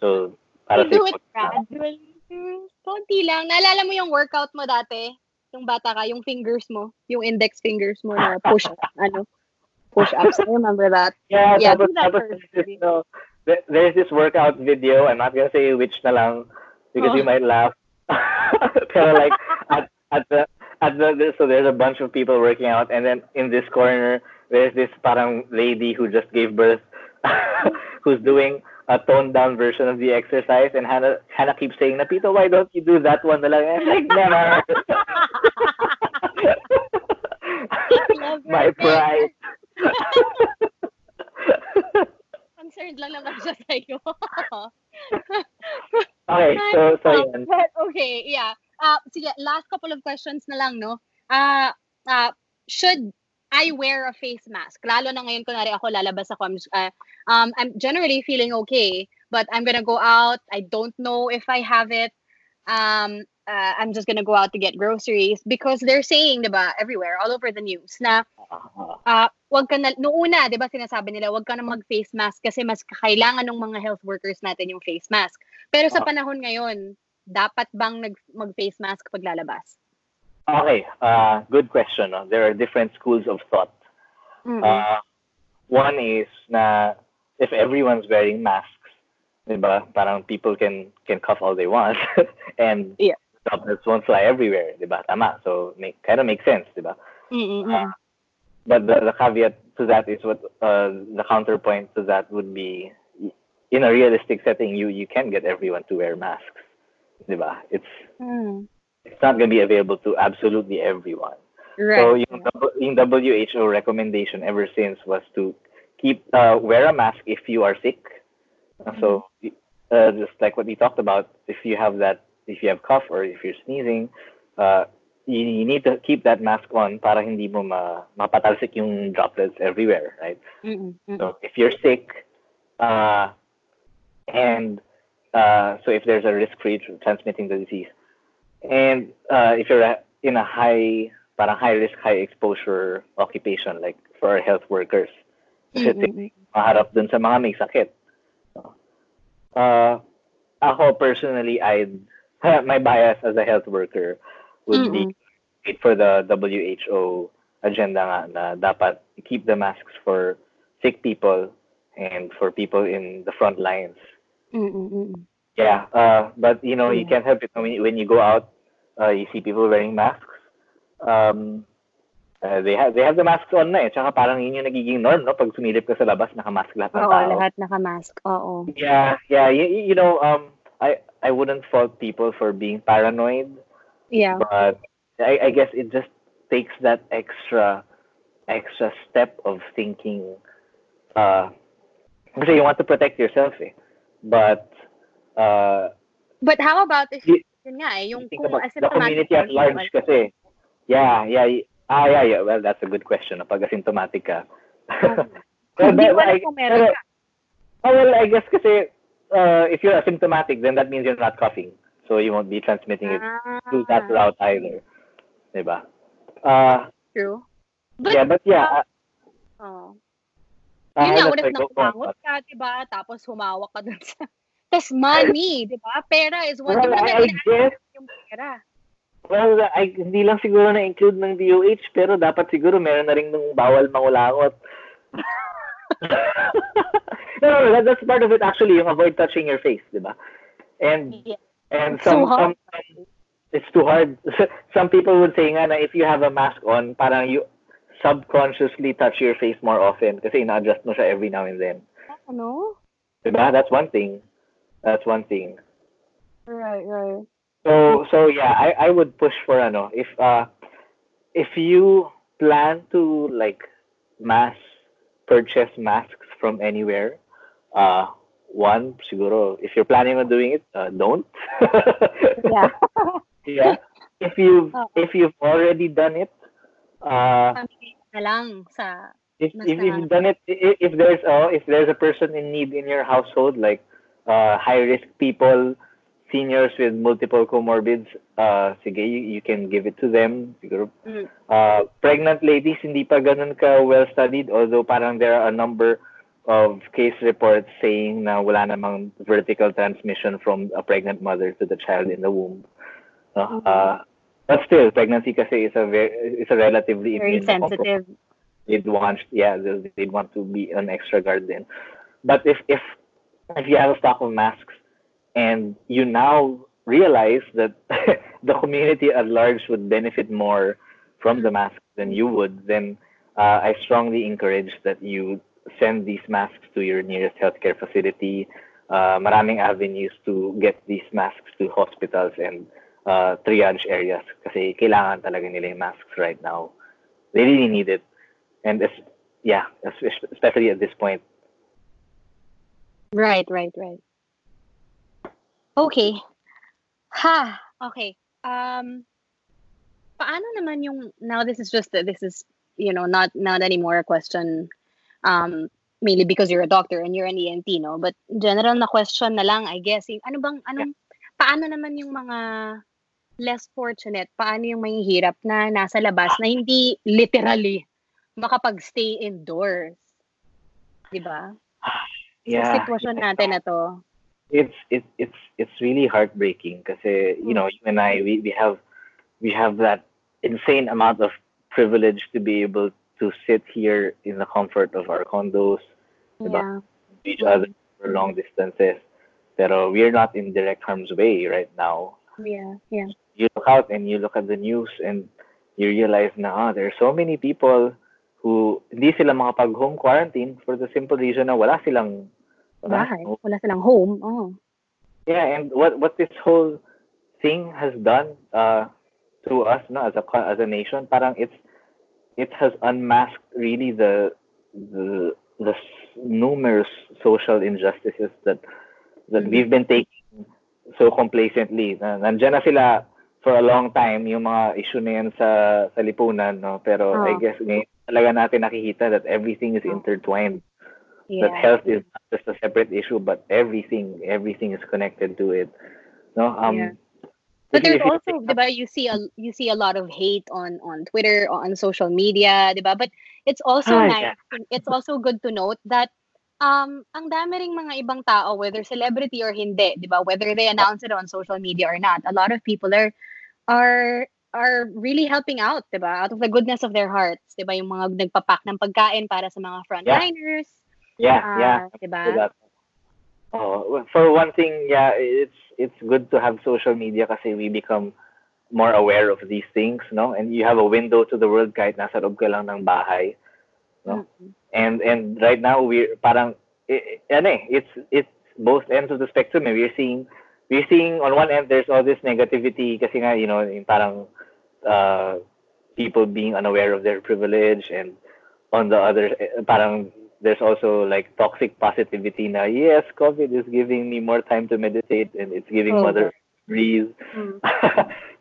So, para sa... You do it gradually. Konti lang. Naalala mo yung workout mo dati? Yung bata ka, yung fingers mo, yung index fingers mo na push, ano, push-ups. I remember that. Yeah, yeah that was, that was, you know, there's this workout video. I'm not gonna say which na lang because oh. you might laugh. Pero like at at the at the so there's a bunch of people working out, and then in this corner there's this parang lady who just gave birth, who's doing a toned down version of the exercise. And Hannah Hannah keeps saying, "Napito, why don't you do that one?" Na lang. I'm like, never. My pride. Concerned lang naman siya sa'yo. Okay, so, so yun. Okay, yeah. Uh, sige, last couple of questions na lang, no? Uh, uh, should I wear a face mask? Lalo na ngayon, kunwari ako, lalabas ako. I'm, uh, um, I'm generally feeling okay, but I'm gonna go out. I don't know if I have it. Um, uh, I'm just gonna go out to get groceries because they're saying, diba, everywhere, all over the news, na uh, wag ka na, noong una, diba, sinasabi nila, wag ka na mag-face mask kasi mas kailangan ng mga health workers natin yung face mask. Pero sa panahon ngayon, dapat bang nag- mag-face mask pag lalabas? Okay, uh, good question. No? There are different schools of thought. Mm-hmm. Uh, one is na if everyone's wearing masks, diba, parang people can, can cough all they want. And yeah. droplets won't fly everywhere, diba? Tama. So make kind of makes sense, diba? Mm-hmm. Uh, but the, the caveat to that is what uh, the counterpoint to that would be, in a realistic setting, you you can't get everyone to wear masks, diba? It's mm. it's not going to be available to absolutely everyone. Right. So yung, yung W H O recommendation ever since was to keep uh, wear a mask if you are sick. Mm-hmm. So uh, just like what we talked about, if you have that, if you have cough or if you're sneezing, uh, you, you need to keep that mask on para hindi mo ma, mapatalsik yung droplets everywhere, right? Mm-hmm. So if you're sick, uh, and uh, so if there's a risk for you transmitting the disease, and uh, if you're in a high parang high risk, high exposure occupation, like for our health workers, mm-hmm. maharap dun sa mga may sakit. Uh, ako personally, I'd, my bias as a health worker would mm-hmm. be wait for the W H O agenda nga na dapat keep the masks for sick people and for people in the front lines. Mm-hmm. Yeah, uh, but you know, you can't help it when you go out, uh, you see people wearing masks. Um, uh, they have they have the masks on na eh. Tsaka parang yun yung nagiging norm, no? Pag sumilip ka sa labas, naka-mask lahat ng tao. Oo, lahat naka-mask. Oo. Yeah, yeah. You, you know, um, I I wouldn't fault people for being paranoid. Yeah. But I I guess it just takes that extra extra step of thinking. Uh, because you want to protect yourself, eh. But uh. But how about if you, yun nga, eh, yung kung asymptomatic the community at large kasi. Yeah, yeah, ah, yeah, yeah. Well, that's a good question. Pag asymptomatic ka. Um, well, hindi ko alam kung meron ka. Oh, well, I guess kasi uh, if you're asymptomatic, then that means you're not coughing. So you won't be transmitting it ah. through that route either. Diba? Uh, True. But, yeah, but yeah. Uh, uh, uh, yun nga, ulit na humangot ka, diba? Tapos humawak ka dun sa... Tapos money, diba? Pera is one. Well, I, I guess... Yung pera. Well, I, hindi lang siguro na-include ng D O H, pero dapat siguro meron na rin nung bawal mangulangot. no, no, no that, that's part of it actually, yung avoid touching your face, di ba? And, yeah. and some, some, it's too hard. Some people would say nga na if you have a mask on, parang you subconsciously touch your face more often kasi ina-adjust mo siya every now and then. Ano? Diba? That's one thing. That's one thing. Right, right. So so yeah, I, I would push for ano if uh if you plan to like mass purchase masks from anywhere, uh one siguro if you're planning on doing it, uh, don't. yeah. yeah. If you oh. if you've already done it, uh na lang sa if if you've done it if, if there's uh, if there's a person in need in your household, like uh high risk people, seniors with multiple comorbids, uh, sige, you, you can give it to them. Siguro. Mm. Uh, pregnant ladies, hindi pa ganun ka well-studied, although parang there are a number of case reports saying na wala namang vertical transmission from a pregnant mother to the child in the womb. Uh, mm-hmm. uh, but still, pregnancy kasi is a, very, is a relatively... Very sensitive. They'd want, yeah, they'd want to be on extra guard then. But if, if, if you have a stock of masks, and you now realize that the community at large would benefit more from the masks than you would, then uh, I strongly encourage that you send these masks to your nearest healthcare facility. Uh, maraming avenues to get these masks to hospitals and uh, triage areas kasi kailangan talaga nila yung masks right now. They really need it. And it's, yeah, especially at this point. Right, right, right. Okay. Ha. Okay. Um paano naman yung now this is just this is you know not not anymore a question um mainly because you're a doctor and you're an E N T, no, but general na question na lang, I guess. Ano bang anong paano naman yung mga less fortunate? Paano yung mahihirap na nasa labas na hindi literally makapag-stay indoors? 'Di ba? Yeah. Yung sitwasyon natin na to. It's it's it's it's really heartbreaking because you know you and I we, we have we have that insane amount of privilege to be able to sit here in the comfort of our condos, yeah. each other for long distances. Pero we're not in direct harm's way right now. Yeah, yeah. you look out and you look at the news and you realize na, ah, there are so many people who hindi sila makapag-home quarantine for the simple reason na wala silang wala, bahay, wala silang home. Oh. Yeah, and what what this whole thing has done uh, to us, no, as a as a nation, parang it's it has unmasked really the the the numerous social injustices that that mm-hmm. we've been taking so complacently. Nandiyan na sila for a long time yung mga issue na yan sa, sa lipunan, no? Pero oh. I guess ngayon talaga natin nakikita that everything is intertwined. Yeah. That health is not just a separate issue, but everything everything is connected to it. No, um, yeah. But there's you, also, diba, you see a you see a lot of hate on, on Twitter, on social media, diba? But it's also oh, nice. Yeah. It's also good to note that um, ang dami ring mga ibang tao, whether celebrity or hindi, diba? Whether they announce it on social media or not, a lot of people are are are really helping out, diba? Out of the goodness of their hearts, diba? Yung mga nagpapak ng pagkain para sa mga frontliners. Yeah. Yeah, uh, yeah. Diba? Oh, for one thing, yeah, it's it's good to have social media kasi we become more aware of these things, no? And you have a window to the world kahit nasa loob ka lang ng bahay, no? Mm-hmm. And and right now we're parang eh, eh, it's it's both ends of the spectrum. And we're seeing we're seeing on one end there's all this negativity kasi nga, you know, parang uh, people being unaware of their privilege, and on the other eh, parang there's also like toxic positivity na, yes, COVID is giving me more time to meditate and it's giving oh, mother breeze. Mm.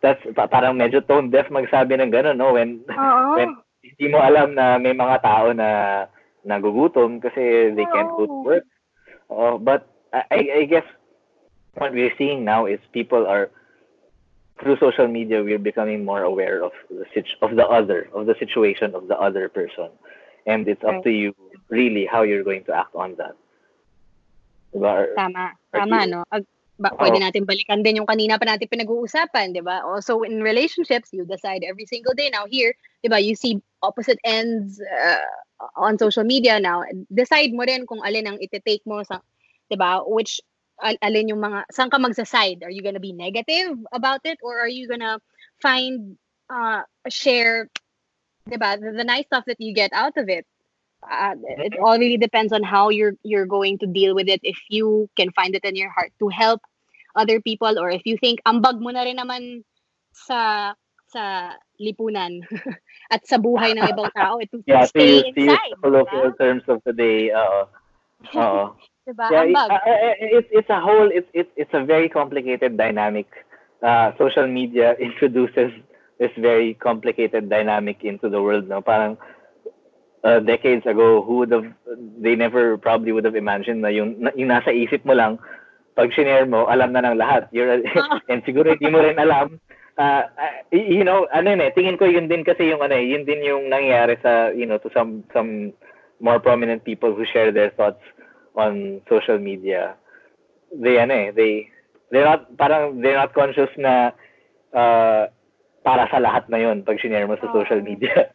That's parang medyo tone deaf magsabi ng gano'n, no? When, uh-huh. when hindi mo alam na may mga tao na nagugutom kasi they can't go to work. Uh, but I, I guess what we're seeing now is people are, through social media, we're becoming more aware of the situ- of the other, of the situation of the other person. And it's up right. to you really how you're going to act on that. Diba? Tama. Tama, you, no? Ag- ba- oh. Pwede natin balikan din yung kanina pa natin pinag-uusapan, di ba? Also, in relationships, you decide every single day. Now here, di ba, you see opposite ends uh, on social media now. Decide mo rin kung alin ang iti-take mo, sa, di ba? Which, al- alin yung mga, saan ka magsaside? Are you gonna be negative about it? Or are you gonna find, uh, share, di ba, the, the nice stuff that you get out of it? Uh, it all really depends on how you're you're going to deal with it. If you can find it in your heart to help other people, or if you think ambag mo na rin naman sa sa lipunan at sa buhay ng ibang tao, it yeah, to stay to use, inside. Yeah, to use the terms of the day. Uh, uh, diba? Yeah, ambag. It's it's a whole it's it's it's a very complicated dynamic. Uh, social media introduces this very complicated dynamic into the world. No, parang. Uh, decades ago, who would have, they never probably would have imagined na yung, yung nasa isip mo lang, pag shinare mo, alam na ng lahat. You're, oh. And siguro hindi mo rin alam. Uh, you know, ano yun eh, tingin ko yun din kasi yung ano eh, yun din yung nangyari sa, you know, to some, some more prominent people who share their thoughts on social media. They, ano eh, they, they're not, parang, they're not conscious na, uh, para sa lahat na yun pag shinare mo sa oh. social media.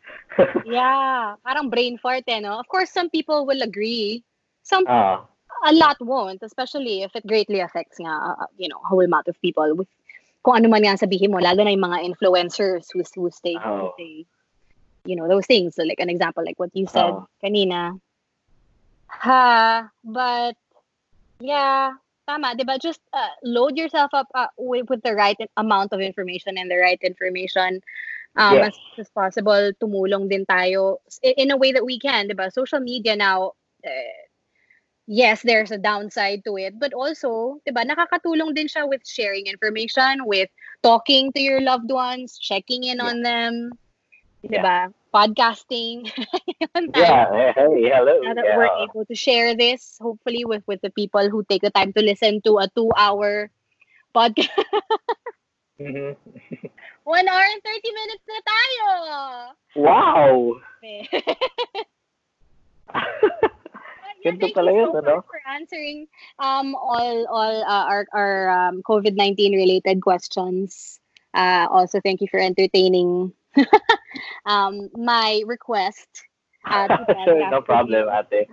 Yeah, parang brain fart eh, no? Of course, some people will agree. Some, oh. a lot won't, especially if it greatly affects nga, uh, you know, a whole amount of people. With, kung ano man nga sabihin mo, lalo na yung mga influencers who, who stay, oh. who stay, you know, those things. So, like an example, like what you said oh. kanina. Ha, but, yeah. Tama, diba? Just uh, load yourself up uh, with, with the right amount of information and the right information um, yes. as, as possible. Tumulong din tayo in, in a way that we can, diba? Social media now, uh, yes, there's a downside to it, but also, diba, nakakatulong din siya with sharing information, with talking to your loved ones, checking in yeah. on them, diba? Yeah. Podcasting. Yeah, hey, hey, hello. Now that yeah. we're able to share this, hopefully with, with the people who take the time to listen to a two-hour podcast. Mm-hmm. One hour and thirty minutes na tayo! Wow! Thank you so much for answering um, all all uh, our, our um, COVID nineteen related questions. Uh, also, thank you for entertaining um, my request. Uh, sure, no problem, ate.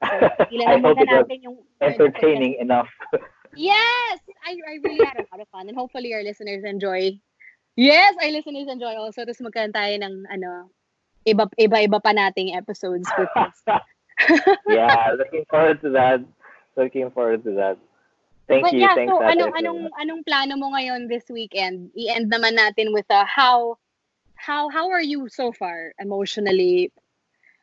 So, I hope it was entertaining enough. Yes! I, I really had a lot of fun, and hopefully our listeners enjoy Yes, I listen is enjoy also. Tapos magkaroon tayo ng ano, iba-iba pa nating episodes for this. Yeah, looking forward to that. Looking forward to that. Thank but you. Yeah, thanks so anong, anong, anong plano mo ngayon this weekend? I-end naman natin with a how, how, how are you so far emotionally,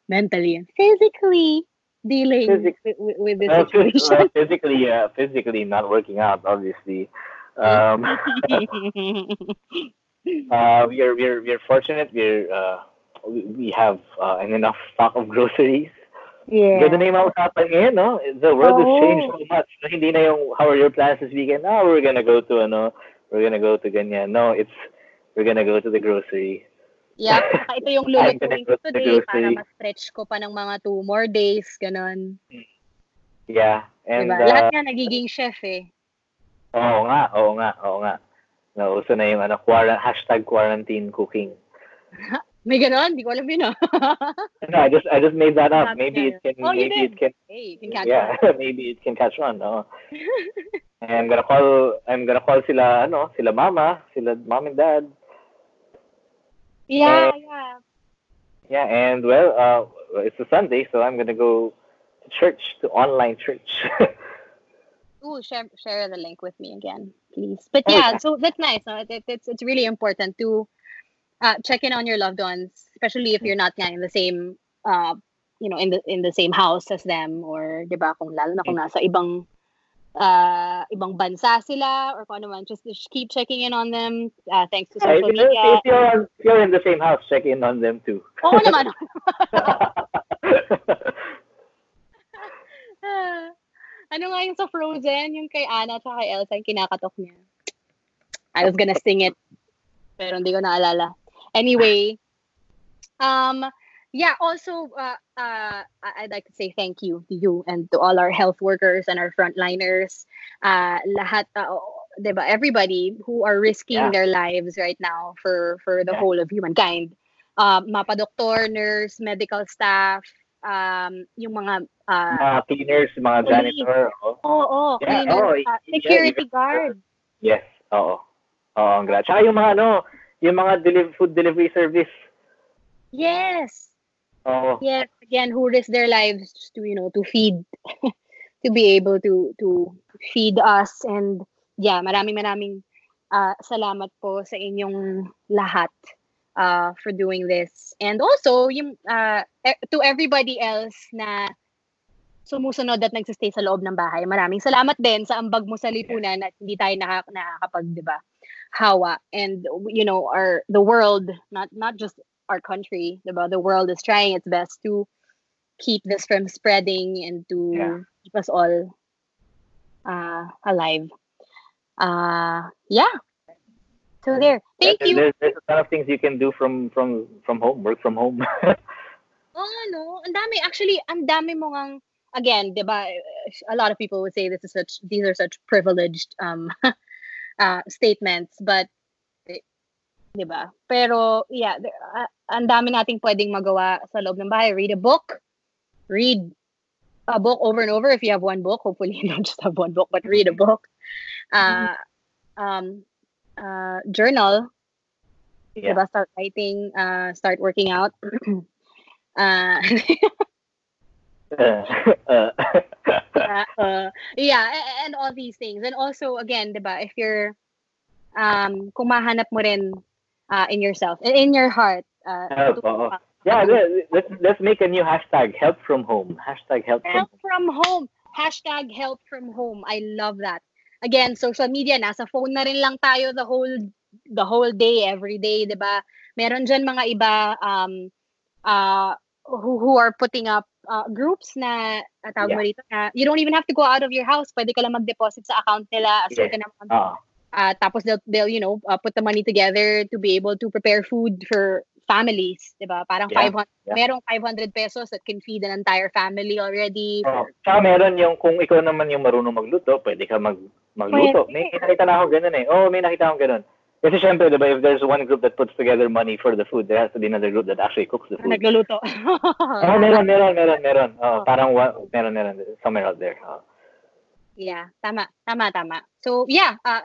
mentally, and physically dealing physically. With, with this well, situation? Well, physically, uh, physically not working out, obviously. Um, uh, we are, we are, we are fortunate. We're, uh, we have uh, an enough stock of groceries. Yeah. Ganun na yung mga usapan ngayon, no? The world oh. has changed so much. So, hindi na yung, how are your plans this weekend? Ah, oh, we're gonna go to, ano, we're gonna go to ganyan. No, it's, we're gonna go to the grocery. Yeah, ito yung lulutuin ko today para ma-stretch ko pa ng mga two more days, ganun. Yeah. And, diba? Uh, lahat nga nagiging chef, eh. Oo nga, oo nga, oo nga. Nauso na yung, ano, quarant- hashtag quarantine cooking. May ganon? Di ko alam yun, no? No, I just I just made that up. Maybe it can, oh, maybe it can, hey, you can catch yeah, on. Maybe it can catch on. No? And I'm gonna call, I'm gonna call sila, ano, sila mama, sila mom and dad. Yeah, and, yeah. Yeah, and well, uh, it's a Sunday, so I'm gonna go to church, to online church. Ooh, share share the link with me again, please. But yeah, so that's nice. No? It, it, it's it's really important to. Uh, check in on your loved ones, especially if you're not yeah, in the same, uh, you know, in the in the same house as them, or diba kung lalo na kung nasa ibang, uh, ibang bansa sila or kung ano man, just, just keep checking in on them. Uh, thanks to social media. If you're, if you're in the same house, check in on them too. Oo naman. Ano nga yung sa Frozen, yung kay Anna at kay Elsa, yung kinakatok niya. I was gonna sing it, pero hindi ko naalala. Anyway, um, yeah, also, uh, uh, I'd like to say thank you to you and to all our health workers and our frontliners. Uh, lahat, uh, diba, everybody who are risking yeah. their lives right now for, for the yeah. whole of humankind. Uh, mapa doktor, nurse, medical staff, um, yung mga... Uh, mga cleaners, mga janitor. Oo, oh, oh, yeah, cleaners, oh, uh, security yeah, guard. Yes, oo. Oo, ang grabe. Tsaka yung mga, ano, yung mga deliv- food delivery service. Yes. Oh. Yes. Again, who risk their lives to, you know, to feed, to be able to to feed us. And yeah, maraming maraming uh, salamat po sa inyong lahat uh, for doing this. And also, yung, uh, to everybody else na sumusunod at nagsistay sa loob ng bahay, maraming salamat din sa ambag mo sa lipunan at hindi tayo nakak- nakakapag, di ba? Hawa, and you know, our the world, not not just our country, diba? The world is trying its best to keep this from spreading and to yeah. keep us all uh, alive. Uh, yeah. So there. Thank yeah, you. There's, there's a lot of things you can do from from from home, work from home. Oh no, ang dami. Actually, ang dami mo ngang, again, diba? A lot of people would say this is such these are such privileged um. Uh, statements, but eh, diba? Pero yeah, there, uh, ang dami nating pwedeng magawa sa loob ng bahay. Read a book, read a book over and over if you have one book. Hopefully you don't just have one book, but read a book. Uh, um, uh, journal, yeah. diba? Start writing, uh, start working out. uh, Uh, uh. yeah, uh, yeah, and all these things. And also, again, diba, if you're um, kung mahanap mo rin uh, in yourself, in your heart. Uh, help, to, uh, yeah, let's, let's make a new hashtag, help from home. Hashtag help, help from, from home. home. Hashtag help from home. I love that. Again, social media, nasa phone na rin lang tayo the whole the whole day, every day, diba? Meron dyan mga iba um, uh, who, who are putting up Uh, groups na, uh, tawag mo rito, na you don't even have to go out of your house. Pwede ka lang mag-deposit sa account nila. Yes. Amount. Uh-huh. Uh, tapos they'll, they'll you know, uh, put the money together to be able to prepare food for families. Diba? Parang yeah. five hundred, yeah. merong five hundred pesos that can feed an entire family already. Oh. Tsaka meron yung, kung ikaw naman yung marunong magluto, pwede ka mag, magluto. Pwede. May nakita na ako ganun eh. Oo, oh, may nakita ako ganun. Kasi syempre, diba, if there's one group that puts together money for the food, there has to be another group that actually cooks the food. Nagluluto. Oh, meron, meron, meron, meron. Oh, oh. Parang meron, meron. Somewhere out there. Oh. Yeah, tama, tama, tama. So, yeah, uh,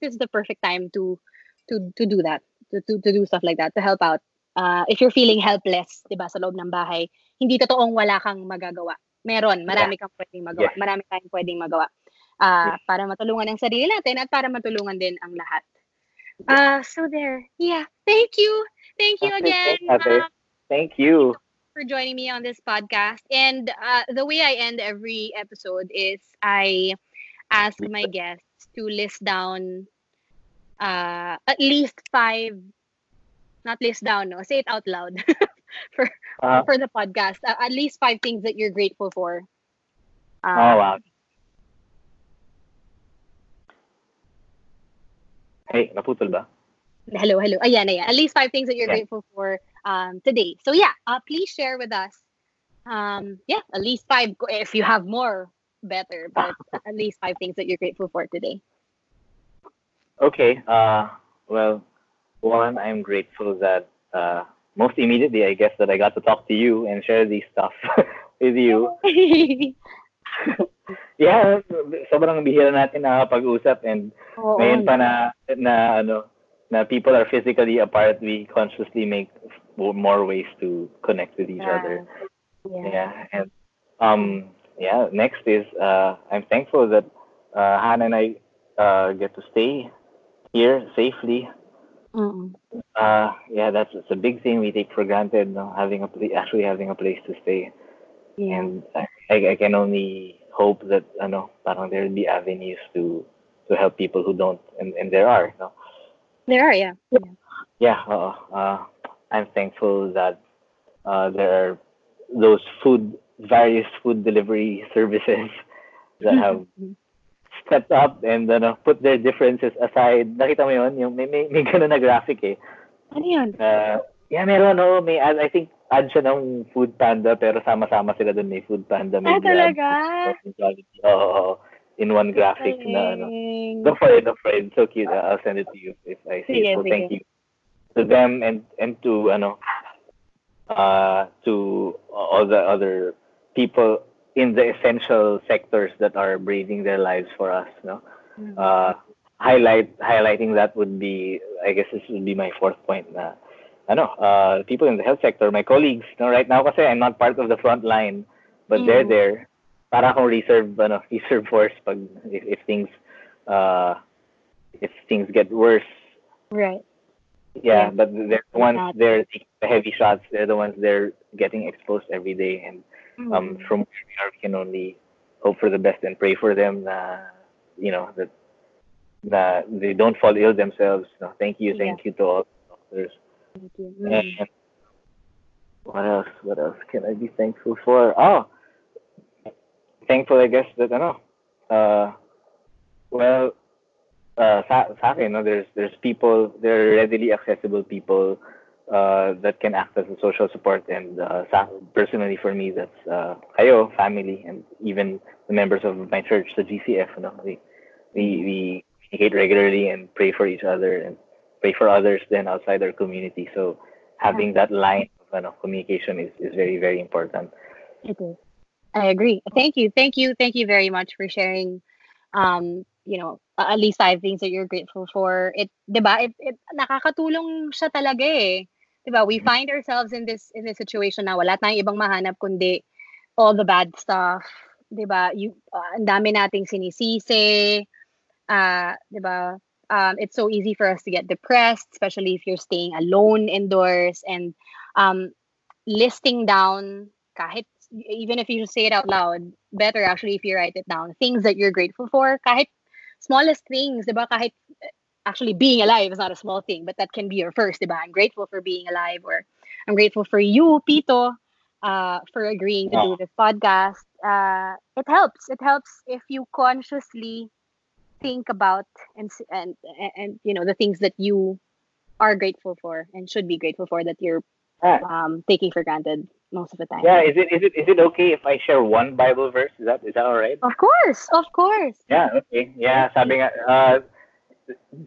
this is the perfect time to to to do that, to to, to do stuff like that, to help out. Uh, if you're feeling helpless, diba, sa loob ng bahay, hindi totoong wala kang magagawa. Meron, marami kang pwedeng magawa. Yeah. Marami tayong pwedeng magawa. Uh, yeah. Para matulungan ang sarili natin at para matulungan din ang lahat. Uh, so there. Yeah. Thank you. Thank you again. Um, Thank you for joining me on this podcast. And uh, the way I end every episode is I ask my guests to list down uh, at least five, not list down, no, say it out loud for uh, for the podcast. Uh, at least five things that you're grateful for. Um, oh, wow. Hey, naputol ba? Hello, hello. Ayan, ayan. At least five things that you're yeah. grateful for um, today. So yeah, uh, please share with us. Um, yeah, at least five. If you have more, better. But at least five things that you're grateful for today. Okay. Uh, well, one, I'm grateful that uh, most immediately, I guess, that I got to talk to you and share these stuff with you. Yeah, sobrang bihira natin na pag-usap and oh, ngayon pa na, na ano, na people are physically apart, we consciously make more ways to connect with each yeah. other. Yeah. yeah. And um yeah, next is uh I'm thankful that uh Hannah and I uh get to stay here safely. Mm-mm. Uh yeah, that's it's a big thing we take for granted, no? having a pl- actually having a place to stay. Yeah. And I, I can only hope that ano, parang there will be avenues to to help people who don't, and, and there are. No? There are, yeah. Yeah, yeah uh, uh, I'm thankful that uh, there are those food, various food delivery services that have stepped up and uh, put their differences aside. Nakita mo yun? Yung, may, may, may ganun na graphic eh. Ano yun? Uh, yeah, meron, oh, may, I think, add siya ng Food Panda, pero sama-sama sila doon, may Food Panda. May ah, grab, talaga? Oo, oh, in one graphic Ay. na, ano. Go for it, go for it. So cute. Uh, I'll send it to you if I see sige, it. So sige. Thank you to them and, and to, ano, uh, to all the other people in the essential sectors that are breathing their lives for us, no? Mm-hmm. Uh, highlight, highlighting that would be, I guess this would be my fourth point na, ano, uh, people in the health sector, my colleagues, no, right now, kasi I'm not part of the front line, but mm. they're there. Para akong reserve, ano, reserve force pag if, if things, uh, if things get worse. Right. Yeah, yeah. But they're the ones Bad. they're taking the heavy shots. They're the ones they're getting exposed every day, and mm. um, from where we are, we can only hope for the best and pray for them. Na, you know, that that they don't fall ill themselves. No, thank you, thank yeah. you to all doctors. Thank you. And what else? What else can I be thankful for? Oh, thankful, I guess, that I know. Uh, well, uh, sa, sa akin, no, there's there's people, there are readily accessible people uh, that can act as a social support, and uh, sa, personally for me, that's uh, kayo, family, and even the members of my church, the G C F. No, we we we communicate regularly and pray for each other and pray for others then outside our community. So having that line of, you know, communication is, is very, very important. It is. I agree. Thank you. Thank you. Thank you very much for sharing, um, you know, at least five things that you're grateful for. It, diba? It, it nakakatulong siya talaga eh. Diba? We find ourselves in this in this situation na wala tayong ibang mahanap kundi all the bad stuff. Diba? You, uh, ang dami nating sinisisi. Uh, diba? Um, it's so easy for us to get depressed, especially if you're staying alone indoors, and um, listing down, kahit, even if you say it out loud, better actually if you write it down, things that you're grateful for, kahit smallest things, diba? Kahit, actually being alive is not a small thing, but that can be your first, diba? I'm grateful for being alive, or I'm grateful for you, Pito, uh, for agreeing to yeah. do this podcast. Uh, it helps. It helps if you consciously think about and, and and you know the things that you are grateful for and should be grateful for that you're um, taking for granted most of the time. Yeah, is it is it is it okay if I share one Bible verse? Is that is that all right? Of course, of course. Yeah, okay. Yeah, sabi nga, uh,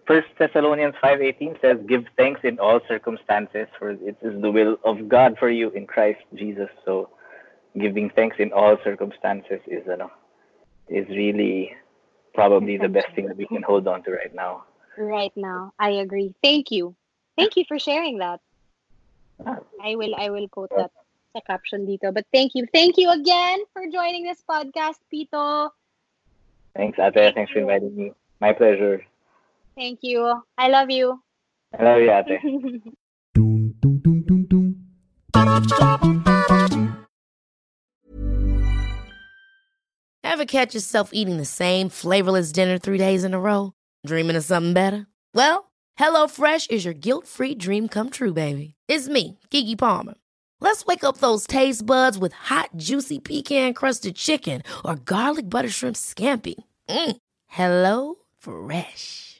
First Thessalonians five eighteen says, "Give thanks in all circumstances, for it is the will of God for you in Christ Jesus." So, giving thanks in all circumstances is, you know, is really probably the best thing that we can hold on to right now. right now. I agree. Thank you. Thank you for sharing that. I will I will quote that sa caption dito. But thank you. Thank you again for joining this podcast, Pito. Thanks, Ate. Thanks for inviting me. My pleasure. Thank you. I love you. I love you, Ate. Ever catch yourself eating the same flavorless dinner three days in a row? Dreaming of something better? Well, Hello Fresh is your guilt-free dream come true, baby. It's me, Keke Palmer. Let's wake up those taste buds with hot, juicy pecan-crusted chicken or garlic butter shrimp scampi. Mm. Hello Fresh.